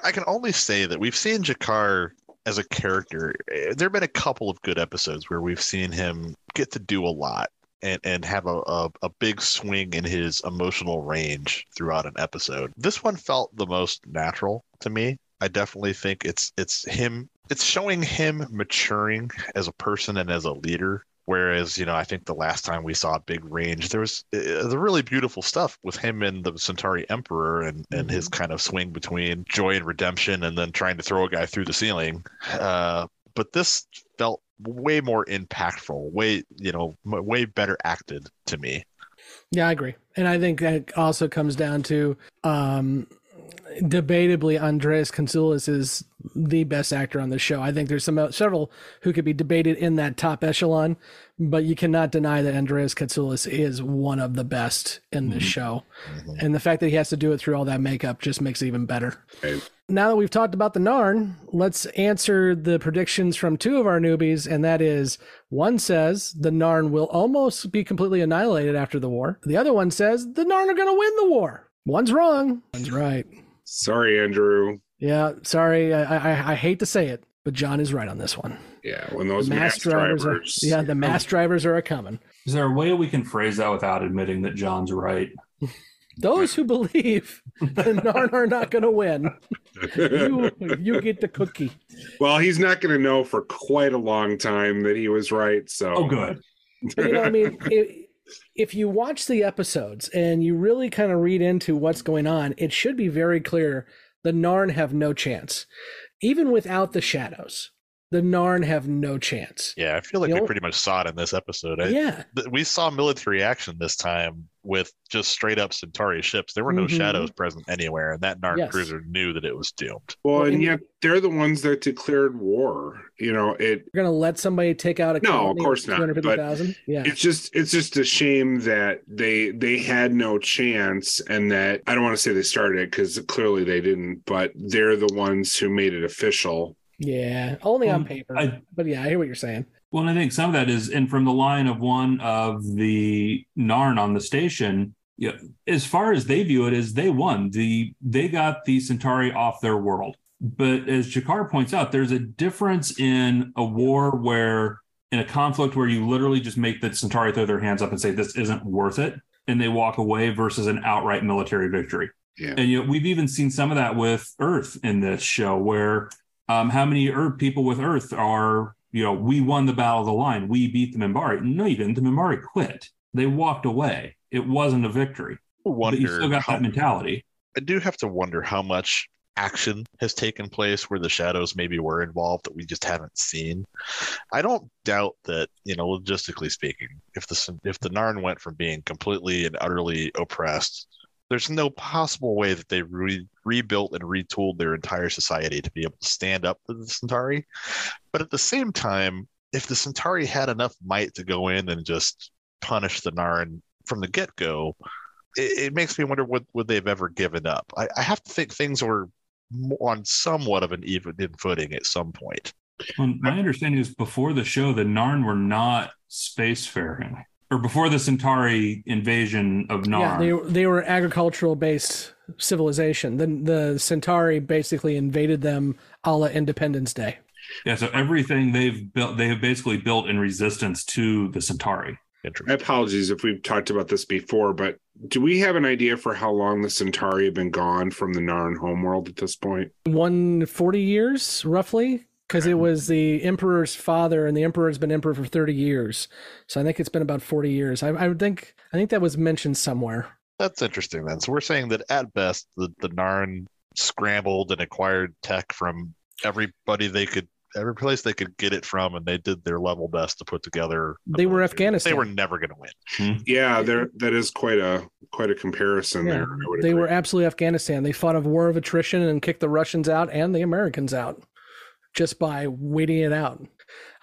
I can only say that we've seen G'Kar as a character. There have been a couple of good episodes where we've seen him get to do a lot and have a big swing in his emotional range throughout an episode. This one felt the most natural to me. I definitely think it's him. It's showing him maturing as a person and as a leader. Whereas, you know, I think the last time we saw a big range, there was the really beautiful stuff with him and the Centauri Emperor and his kind of swing between joy and redemption and then trying to throw a guy through the ceiling. But this felt way more impactful, way better acted to me. Yeah, I agree. And I think that also comes down to debatably Andreas Katsulas is the best actor on the show. I think there's several who could be debated in that top echelon, but you cannot deny that Andreas Katsulas is one of the best in this show. And the fact that he has to do it through all that makeup just makes it even better. Okay. Now that we've talked about the Narn, let's answer the predictions from two of our newbies, and that is, one says the Narn will almost be completely annihilated after the war. The other one says the Narn are going to win the war. One's wrong, one's right. Sorry, Andrew. Yeah, sorry. I hate to say it, but John is right on this one. Yeah, when those mass drivers are, the mass drivers are a-coming. Is there a way we can phrase that without admitting that John's right? Those who believe the Narn are not going to win, you get the cookie. Well, he's not going to know for quite a long time that he was right. So, oh, good. But, you know, I mean, if you watch the episodes and you really kind of read into what's going on, it should be very clear the Narn have no chance. Even without the shadows, the Narn have no chance. Yeah, I feel like we pretty much saw it in this episode. We saw military action this time with just straight up Centauri ships. There were no shadows present anywhere, and that Narn cruiser knew that it was doomed. Well, and yet they're the ones that declared war. You know, you're going to let somebody take out a colony? No, of course not. 250,000. Yeah, it's just a shame that they had no chance, and that I don't want to say they started it because clearly they didn't, but they're the ones who made it official. Yeah, only on paper. But yeah, I hear what you're saying. Well, and I think some of that is, and from the line of one of the Narn on the station, as far as they view it, is they won. They got the Centauri off their world. But as G'Kar points out, there's a difference in a war where, in a conflict where you literally just make the Centauri throw their hands up and say, this isn't worth it, and they walk away, versus an outright military victory. Yeah. And we've even seen some of that with Earth in this show, where... how many people with Earth are, we won the Battle of the Line. We beat the Minbari. No, you didn't. The Minbari quit. They walked away. It wasn't a victory. But you still got that mentality. I do have to wonder how much action has taken place where the shadows maybe were involved that we just haven't seen. I don't doubt that, logistically speaking, if the Narn went from being completely and utterly oppressed, there's no possible way that they rebuilt and retooled their entire society to be able to stand up to the Centauri. But at the same time, if the Centauri had enough might to go in and just punish the Narn from the get-go, it makes me wonder would they've ever given up. I have to think things were on somewhat of an even footing at some point. Well, my understanding is before the show, the Narn were not spacefaring. Or before the Centauri invasion of Narn. Yeah, they were agricultural-based civilization. The Centauri basically invaded them a la Independence Day. Yeah, so everything they've built, they have basically built in resistance to the Centauri. Apologies if we've talked about this before, but do we have an idea for how long the Centauri have been gone from the Narn homeworld at this point? 140 years, roughly, because it was the Emperor's father, and the Emperor's been Emperor for 30 years. So I think it's been about 40 years. I think that was mentioned somewhere. That's interesting, then. So we're saying that at best, the Narn scrambled and acquired tech from every place they could get it from, and they did their level best to put together. They were Afghanistan. They were never going to win. Mm-hmm. Yeah, that is quite a comparison there. They were absolutely Afghanistan. They fought a war of attrition and kicked the Russians out and the Americans out just by waiting it out.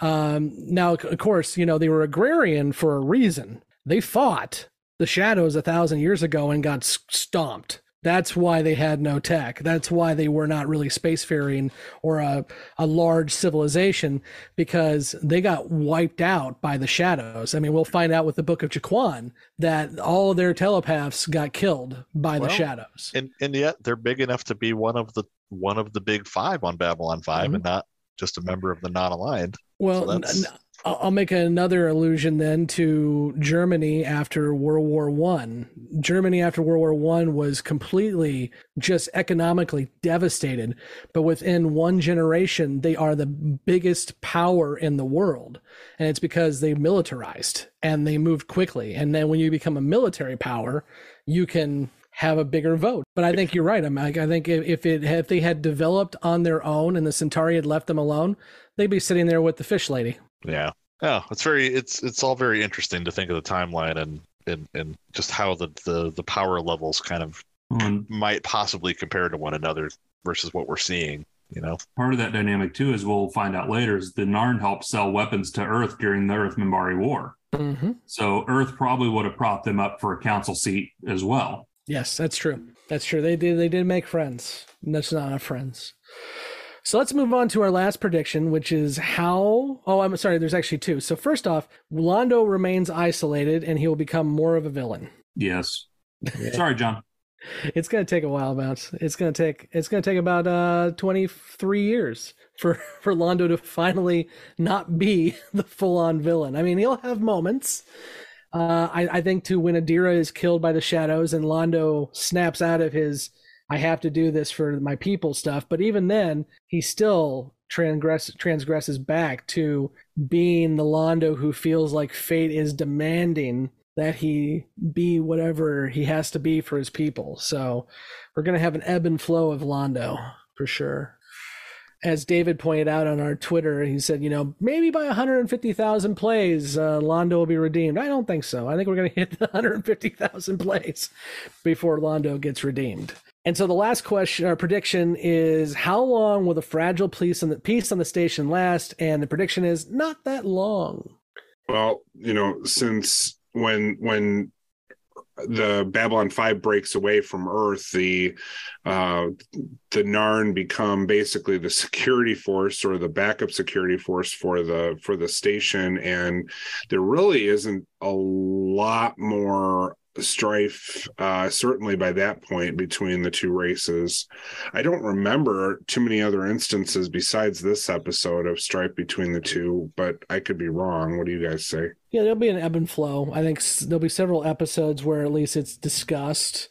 Now, of course, you know, they were agrarian for a reason. They fought the shadows 1,000 years ago and got stomped. That's why they had no tech. That's why they were not really spacefaring or a large civilization, because they got wiped out by the shadows. I mean, we'll find out with the Book of Jaquan that all of their telepaths got killed by the shadows. And yet they're big enough to be one of the big five on Babylon 5, mm-hmm. and not just a member of the non-aligned. Well, so I'll make another allusion then to Germany after World War One. Germany after World War One was completely just economically devastated, but within one generation, they are the biggest power in the world. And it's because they militarized and they moved quickly. And then when you become a military power, you can have a bigger vote. But I think you're right, Mike. I think if they had developed on their own and the Centauri had left them alone, they'd be sitting there with the fish lady. Yeah. Oh, it's all very interesting to think of the timeline and just how the power levels kind of might possibly compare to one another versus what we're seeing, you know. Part of that dynamic too, as we'll find out later, is the Narn helped sell weapons to Earth during the Earth-Minbari War. Mm-hmm. So Earth probably would have propped them up for a council seat as well. Yes, that's true. That's true. They did make friends. That's not enough friends. So let's move on to our last prediction, which is how... Oh, I'm sorry. There's actually two. So first off, Londo remains isolated and he will become more of a villain. Yes. Sorry, John. It's going to take a while, Bounce. It's going to take about 23 years for Londo to finally not be the full-on villain. I mean, he'll have moments. I think too, when Adira is killed by the shadows and Londo snaps out of his... I have to do this for my people stuff. But even then, he still transgresses back to being the Londo who feels like fate is demanding that he be whatever he has to be for his people. So we're going to have an ebb and flow of Londo for sure. As David pointed out on our Twitter, he said, you know, maybe by 150,000 plays, Londo will be redeemed. I don't think so. I think we're going to hit the 150,000 plays before Londo gets redeemed. And so the last question or prediction is, how long will the fragile peace on the station last? And the prediction is not that long. Well, you know, since when the Babylon 5 breaks away from Earth, the Narn become basically the security force or the backup security force for the station, and there really isn't a lot more strife certainly by that point between the two races. I don't remember too many other instances besides this episode of strife between the two, but I could be wrong. What do you guys say? Yeah, there'll be an ebb and flow. I think there'll be several episodes where at least it's discussed,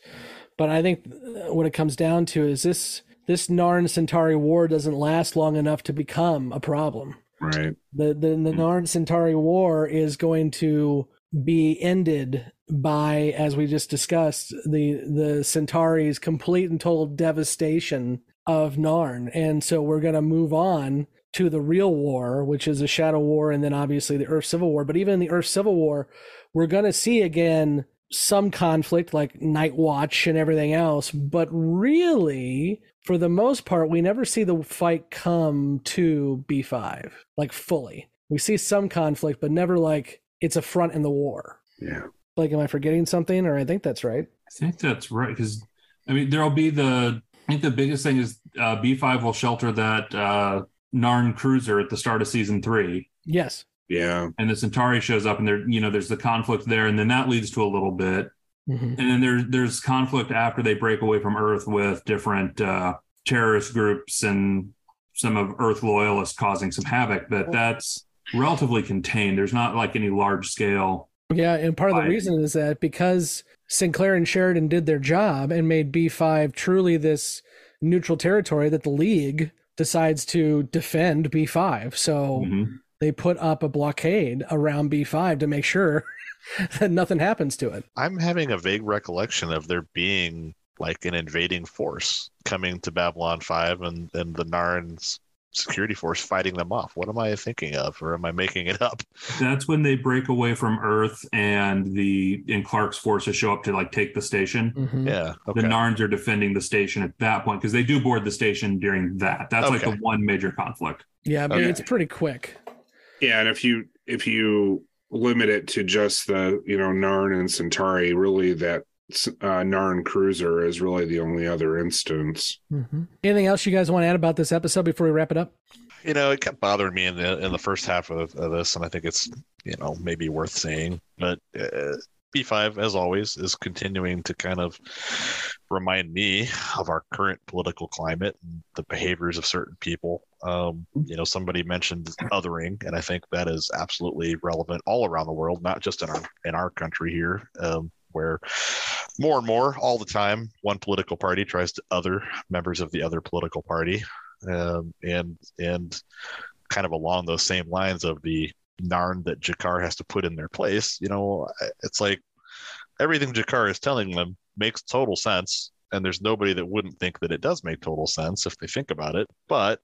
but I think what it comes down to is this Narn Centauri war doesn't last long enough to become a problem. Right. The Narn Centauri war is going to be ended by, as we just discussed, the Centauri's complete and total devastation of Narn. And so we're going to move on to the real war, which is a shadow war, and then obviously the Earth Civil War. But even in the Earth Civil War, we're going to see again some conflict like Night Watch and everything else. But really, for the most part, we never see the fight come to B5, like fully. We see some conflict, but never like it's a front in the war. Yeah. Like, am I forgetting something? Or I think that's right. I think that's right. Because, I mean, there'll be I think the biggest thing is B5 will shelter that Narn cruiser at the start of season 3. Yes. Yeah. And the Centauri shows up and there, you know, there's the conflict there. And then that leads to a little bit. Mm-hmm. And then there's conflict after they break away from Earth with different terrorist groups and some of Earth loyalists causing some havoc, but that's relatively contained. There's not like any large scale. Yeah, and part of the reason is that because Sinclair and Sheridan did their job and made B5 truly this neutral territory that the League decides to defend B5. So they put up a blockade around B5 to make sure that nothing happens to it. I'm having a vague recollection of there being like an invading force coming to Babylon 5 and the Narn's security force fighting them off. What am I thinking of, or am I making it up? That's when they break away from Earth and Clark's forces show up to like take the station. Yeah, okay. The Narns are defending the station at that point because they do board the station during that. That's like the one major conflict. Yeah, but it's pretty quick. Yeah, and if you limit it to just the Narn and Centauri, really that Narn cruiser is really the only other instance. Anything else you guys want to add about this episode before we wrap it up? It kept bothering me in the first half of this, and I think it's maybe worth saying, but B5 as always is continuing to kind of remind me of our current political climate and the behaviors of certain people. Somebody mentioned othering, and I think that is absolutely relevant all around the world, not just in our country here, where more and more all the time one political party tries to other members of the other political party, and kind of along those same lines of the Narn that G'Kar has to put in their place. It's like everything G'Kar is telling them makes total sense, and there's nobody that wouldn't think that it does make total sense if they think about it. But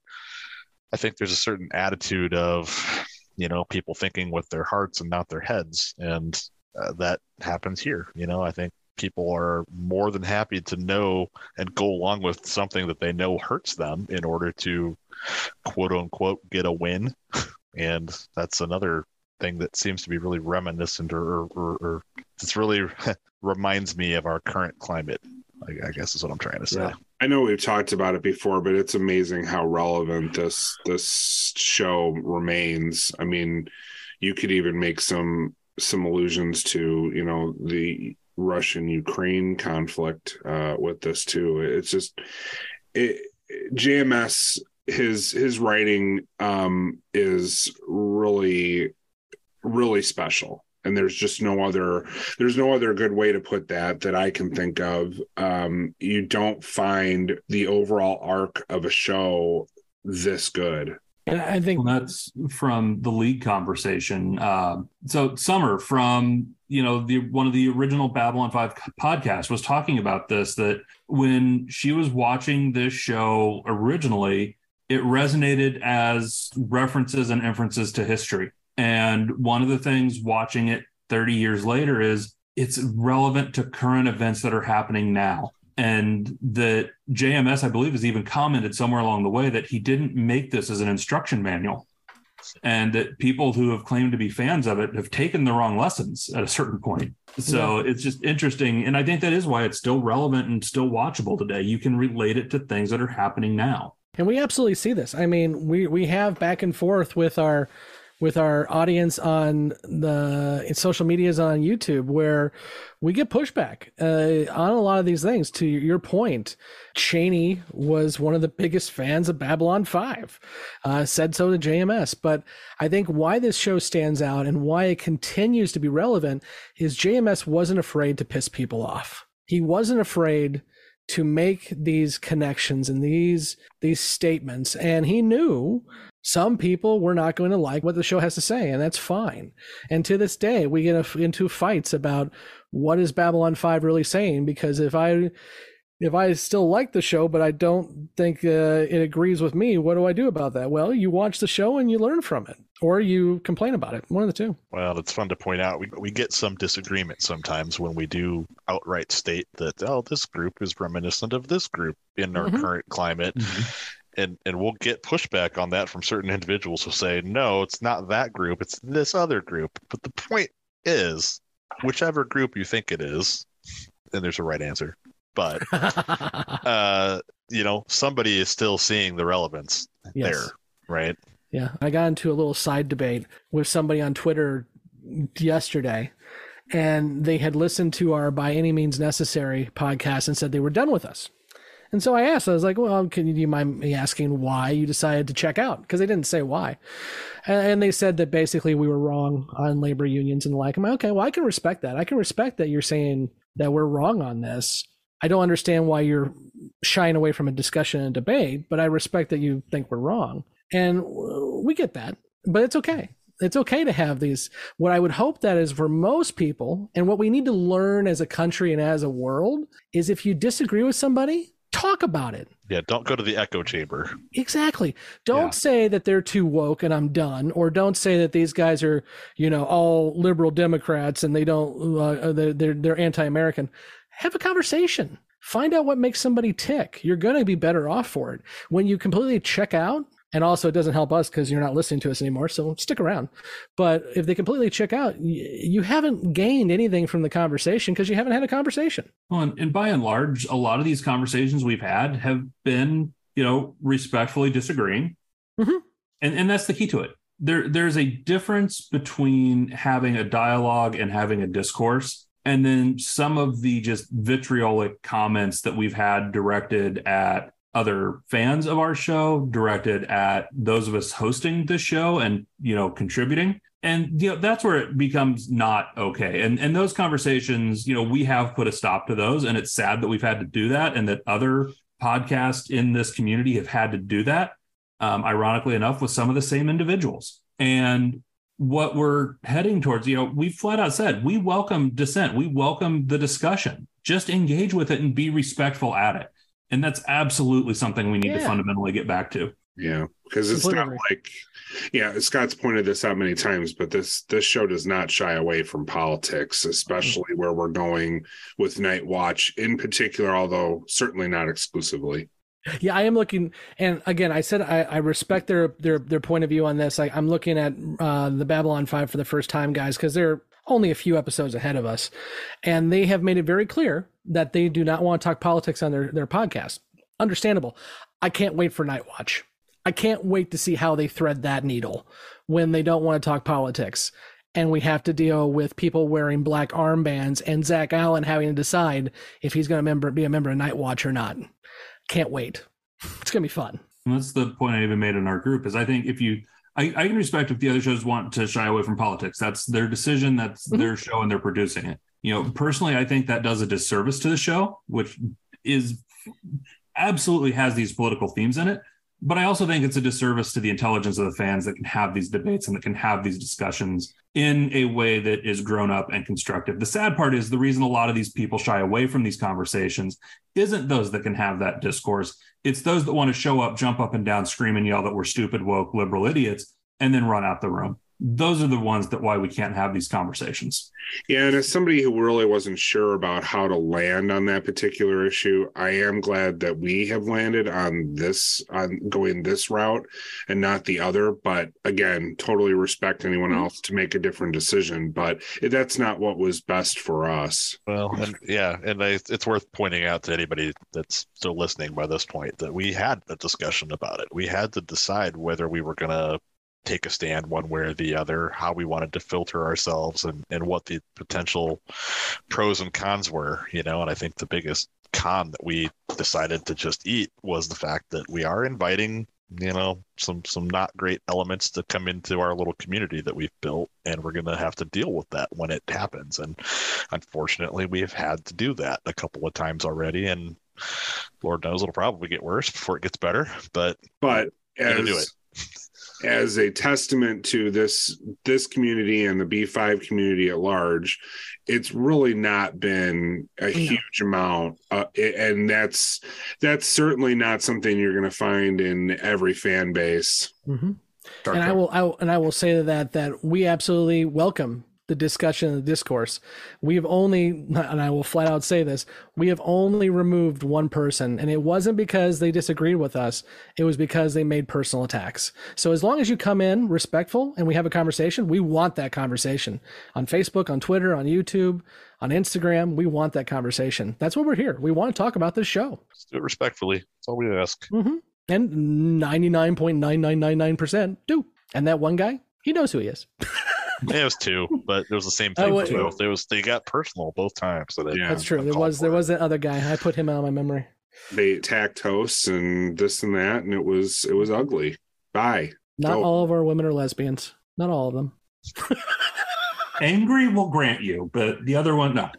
I think there's a certain attitude of people thinking with their hearts and not their heads, and that happens here. I think people are more than happy to know and go along with something that they know hurts them in order to quote unquote get a win. And that's another thing that seems to be really reminiscent or it's really reminds me of our current climate, I guess is what I'm trying to say. Yeah. I know we've talked about it before, but it's amazing how relevant this show remains. I mean, you could even make some allusions to the Russian-Ukraine conflict with this too. It's just JMS, his writing is really, really special, and there's just no other good way to put that I can think of. You don't find the overall arc of a show this good. And I think that's from the League conversation. So Summer from, one of the original Babylon 5 podcasts was talking about this, that when she was watching this show originally, it resonated as references and inferences to history. And one of the things watching it 30 years later is it's relevant to current events that are happening now. And that JMS, I believe, has even commented somewhere along the way that he didn't make this as an instruction manual, and that people who have claimed to be fans of it have taken the wrong lessons at a certain point. So it's just interesting. And I think that is why it's still relevant and still watchable today. You can relate it to things that are happening now. And we absolutely see this. I mean, we have back and forth with our audience on the social medias on YouTube, where we get pushback on a lot of these things. To your point, Cheney was one of the biggest fans of Babylon 5, said so to JMS. But I think why this show stands out and why it continues to be relevant is JMS wasn't afraid to piss people off. He wasn't afraid to make these connections and these statements. And he knew some people were not going to like what the show has to say, and that's fine. And to this day, we get into fights about what is Babylon 5 really saying, because if I still like the show, but I don't think it agrees with me, what do I do about that? Well, you watch the show and you learn from it, or you complain about it. One of the two. Well, it's fun to point out. We get some disagreement sometimes when we do outright state that, this group is reminiscent of this group in our current climate. And we'll get pushback on that from certain individuals who say, no, it's not that group, it's this other group. But the point is, whichever group you think it is, then there's a right answer. But, somebody is still seeing the relevance there, right? Yeah. I got into a little side debate with somebody on Twitter yesterday, and they had listened to our By Any Means Necessary podcast and said they were done with us. And so I asked, I was like, well, can you, do you mind me asking why you decided to check out? Because they didn't say why. And they said that basically we were wrong on labor unions and the like. I'm like, okay, well, I can respect that. I can respect that you're saying that we're wrong on this. I don't understand why you're shying away from a discussion and debate, but I respect that you think we're wrong. And we get that, but it's okay. It's okay to have these. What I would hope that is for most people, and what we need to learn as a country and as a world, is if you disagree with somebody, talk about it. Yeah, don't go to the echo chamber. Exactly. Don't say that they're too woke and I'm done, or don't say that these guys are, you know, all liberal Democrats and they don't, they're anti-American. Have a conversation. Find out what makes somebody tick. You're going to be better off for it. When you completely check out, and also it doesn't help us because you're not listening to us anymore, so stick around. But if they completely check out, you haven't gained anything from the conversation because you haven't had a conversation. Well, and by and large, a lot of these conversations we've had have been, you know, respectfully disagreeing. Mm-hmm. And that's the key to it. There's a difference between having a dialogue and having a discourse. And then some of the just vitriolic comments that we've had directed at other fans of our show, directed at those of us hosting this show and, you know, contributing. And, you know, that's where it becomes not okay. And those conversations, you know, we have put a stop to those. And it's sad that we've had to do that and that other podcasts in this community have had to do that, ironically enough, with some of the same individuals. And what we're heading towards, you know, we flat out said, we welcome dissent. We welcome the discussion. Just engage with it and be respectful at it. And that's absolutely something we need to fundamentally get back to. Yeah, because it's not like, Scott's pointed this out many times, but this show does not shy away from politics, especially where we're going with Night Watch in particular, although certainly not exclusively. Yeah, I am looking, and again, I said I respect their point of view on this. I'm looking at the Babylon 5 for the first time, guys, because they're only a few episodes ahead of us, and they have made it very clear that they do not want to talk politics on their podcast. Understandable. I can't wait for Night Watch. I can't wait to see how they thread that needle when they don't want to talk politics. And we have to deal with people wearing black armbands and Zach Allen having to decide if he's going to be a member of Night Watch or not. Can't wait. It's going to be fun. And that's the point I even made in our group, is I think if you, I can respect if the other shows want to shy away from politics. That's their decision. That's their show and they're producing it. You know, personally, I think that does a disservice to the show, which is absolutely has these political themes in it. But I also think it's a disservice to the intelligence of the fans that can have these debates and that can have these discussions in a way that is grown up and constructive. The sad part is the reason a lot of these people shy away from these conversations isn't those that can have that discourse. It's those that want to show up, jump up and down, scream and yell that we're stupid, woke, liberal idiots, and then run out the room. Those are the ones that why we can't have these conversations. Yeah, and as somebody who really wasn't sure about how to land on that particular issue, I am glad that we have landed on this, on going this route and not the other. But again, totally respect anyone else to make a different decision. But that's not what was best for us. Well, and it's worth pointing out to anybody that's still listening by this point that we had a discussion about it. We had to decide whether we were going to take a stand one way or the other, how we wanted to filter ourselves and what the potential pros and cons were, you know. And I think the biggest con that we decided to just eat was the fact that we are inviting, you know, some not great elements to come into our little community that we've built, and we're going to have to deal with that when it happens. And unfortunately, we've had to do that a couple of times already, and Lord knows it'll probably get worse before it gets better, but we're going to do it. As a testament to this community and the B5 community at large, it's really not been a huge amount, and that's certainly not something you're going to find in every fan base. Mm-hmm. And I will say that we absolutely welcome the discussion and the discourse. I will flat out say this, we have only removed one person, and it wasn't because they disagreed with us. It was because they made personal attacks. So as long as you come in respectful and we have a conversation, we want that conversation on Facebook, on Twitter, on YouTube, on Instagram. We want that conversation. That's what we're here. We want to talk about this show. Let's do it respectfully. That's all we ask. Mm-hmm. And 99.9999% do. And that one guy, he knows who he is. It was two, but it was the same thing. They got personal both times. So that's true. There was that other guy. I put him out of my memory. They attacked hosts and this and that, and it was ugly. Bye. Not all of our women are lesbians. Not all of them. Angry will grant you, but the other one, no.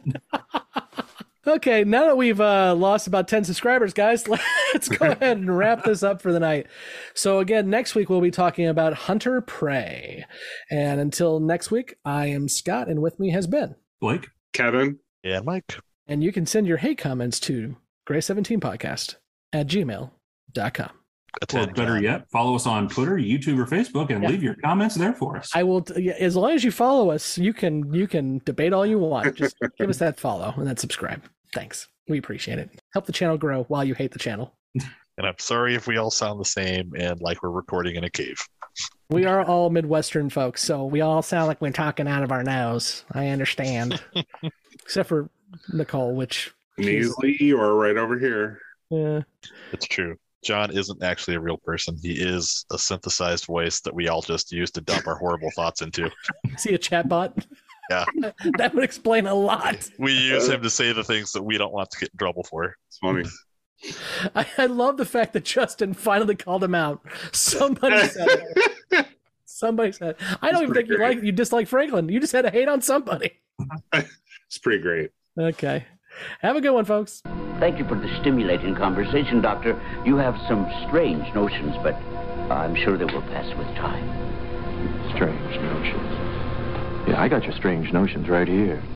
Okay, now that we've lost about 10 subscribers, guys, let's go ahead and wrap this up for the night. So again, next week we'll be talking about Hunter Prey. And until next week, I am Scott, and with me has been Blake, Kevin, and Mike. And you can send your hate comments to gray17podcast@gmail.com. Well, better yet, follow us on Twitter, YouTube, or Facebook, and leave your comments there for us. I will, as long as you follow us, you can debate all you want. Just give us that follow and that subscribe. Thanks, we appreciate it. Help the channel grow while you hate the channel. And I'm sorry if we all sound the same and like we're recording in a cave. We are all Midwestern folks, so we all sound like we're talking out of our nose. I understand, except for Nicole, which Measley or right over here. Yeah, it's true. John isn't actually a real person. He is a synthesized voice that we all just use to dump our horrible thoughts into. Is he a chatbot? Yeah. That would explain a lot. We use him to say the things that we don't want to get in trouble for. It's funny. I love the fact that Justin finally called him out. Somebody said it. Somebody said, I don't even think you like, you dislike Franklin. You just had to hate on somebody. It's pretty great. Okay. Have a good one, folks. Thank you for the stimulating conversation, Doctor. You have some strange notions, but I'm sure they will pass with time. Strange notions? Yeah, I got your strange notions right here.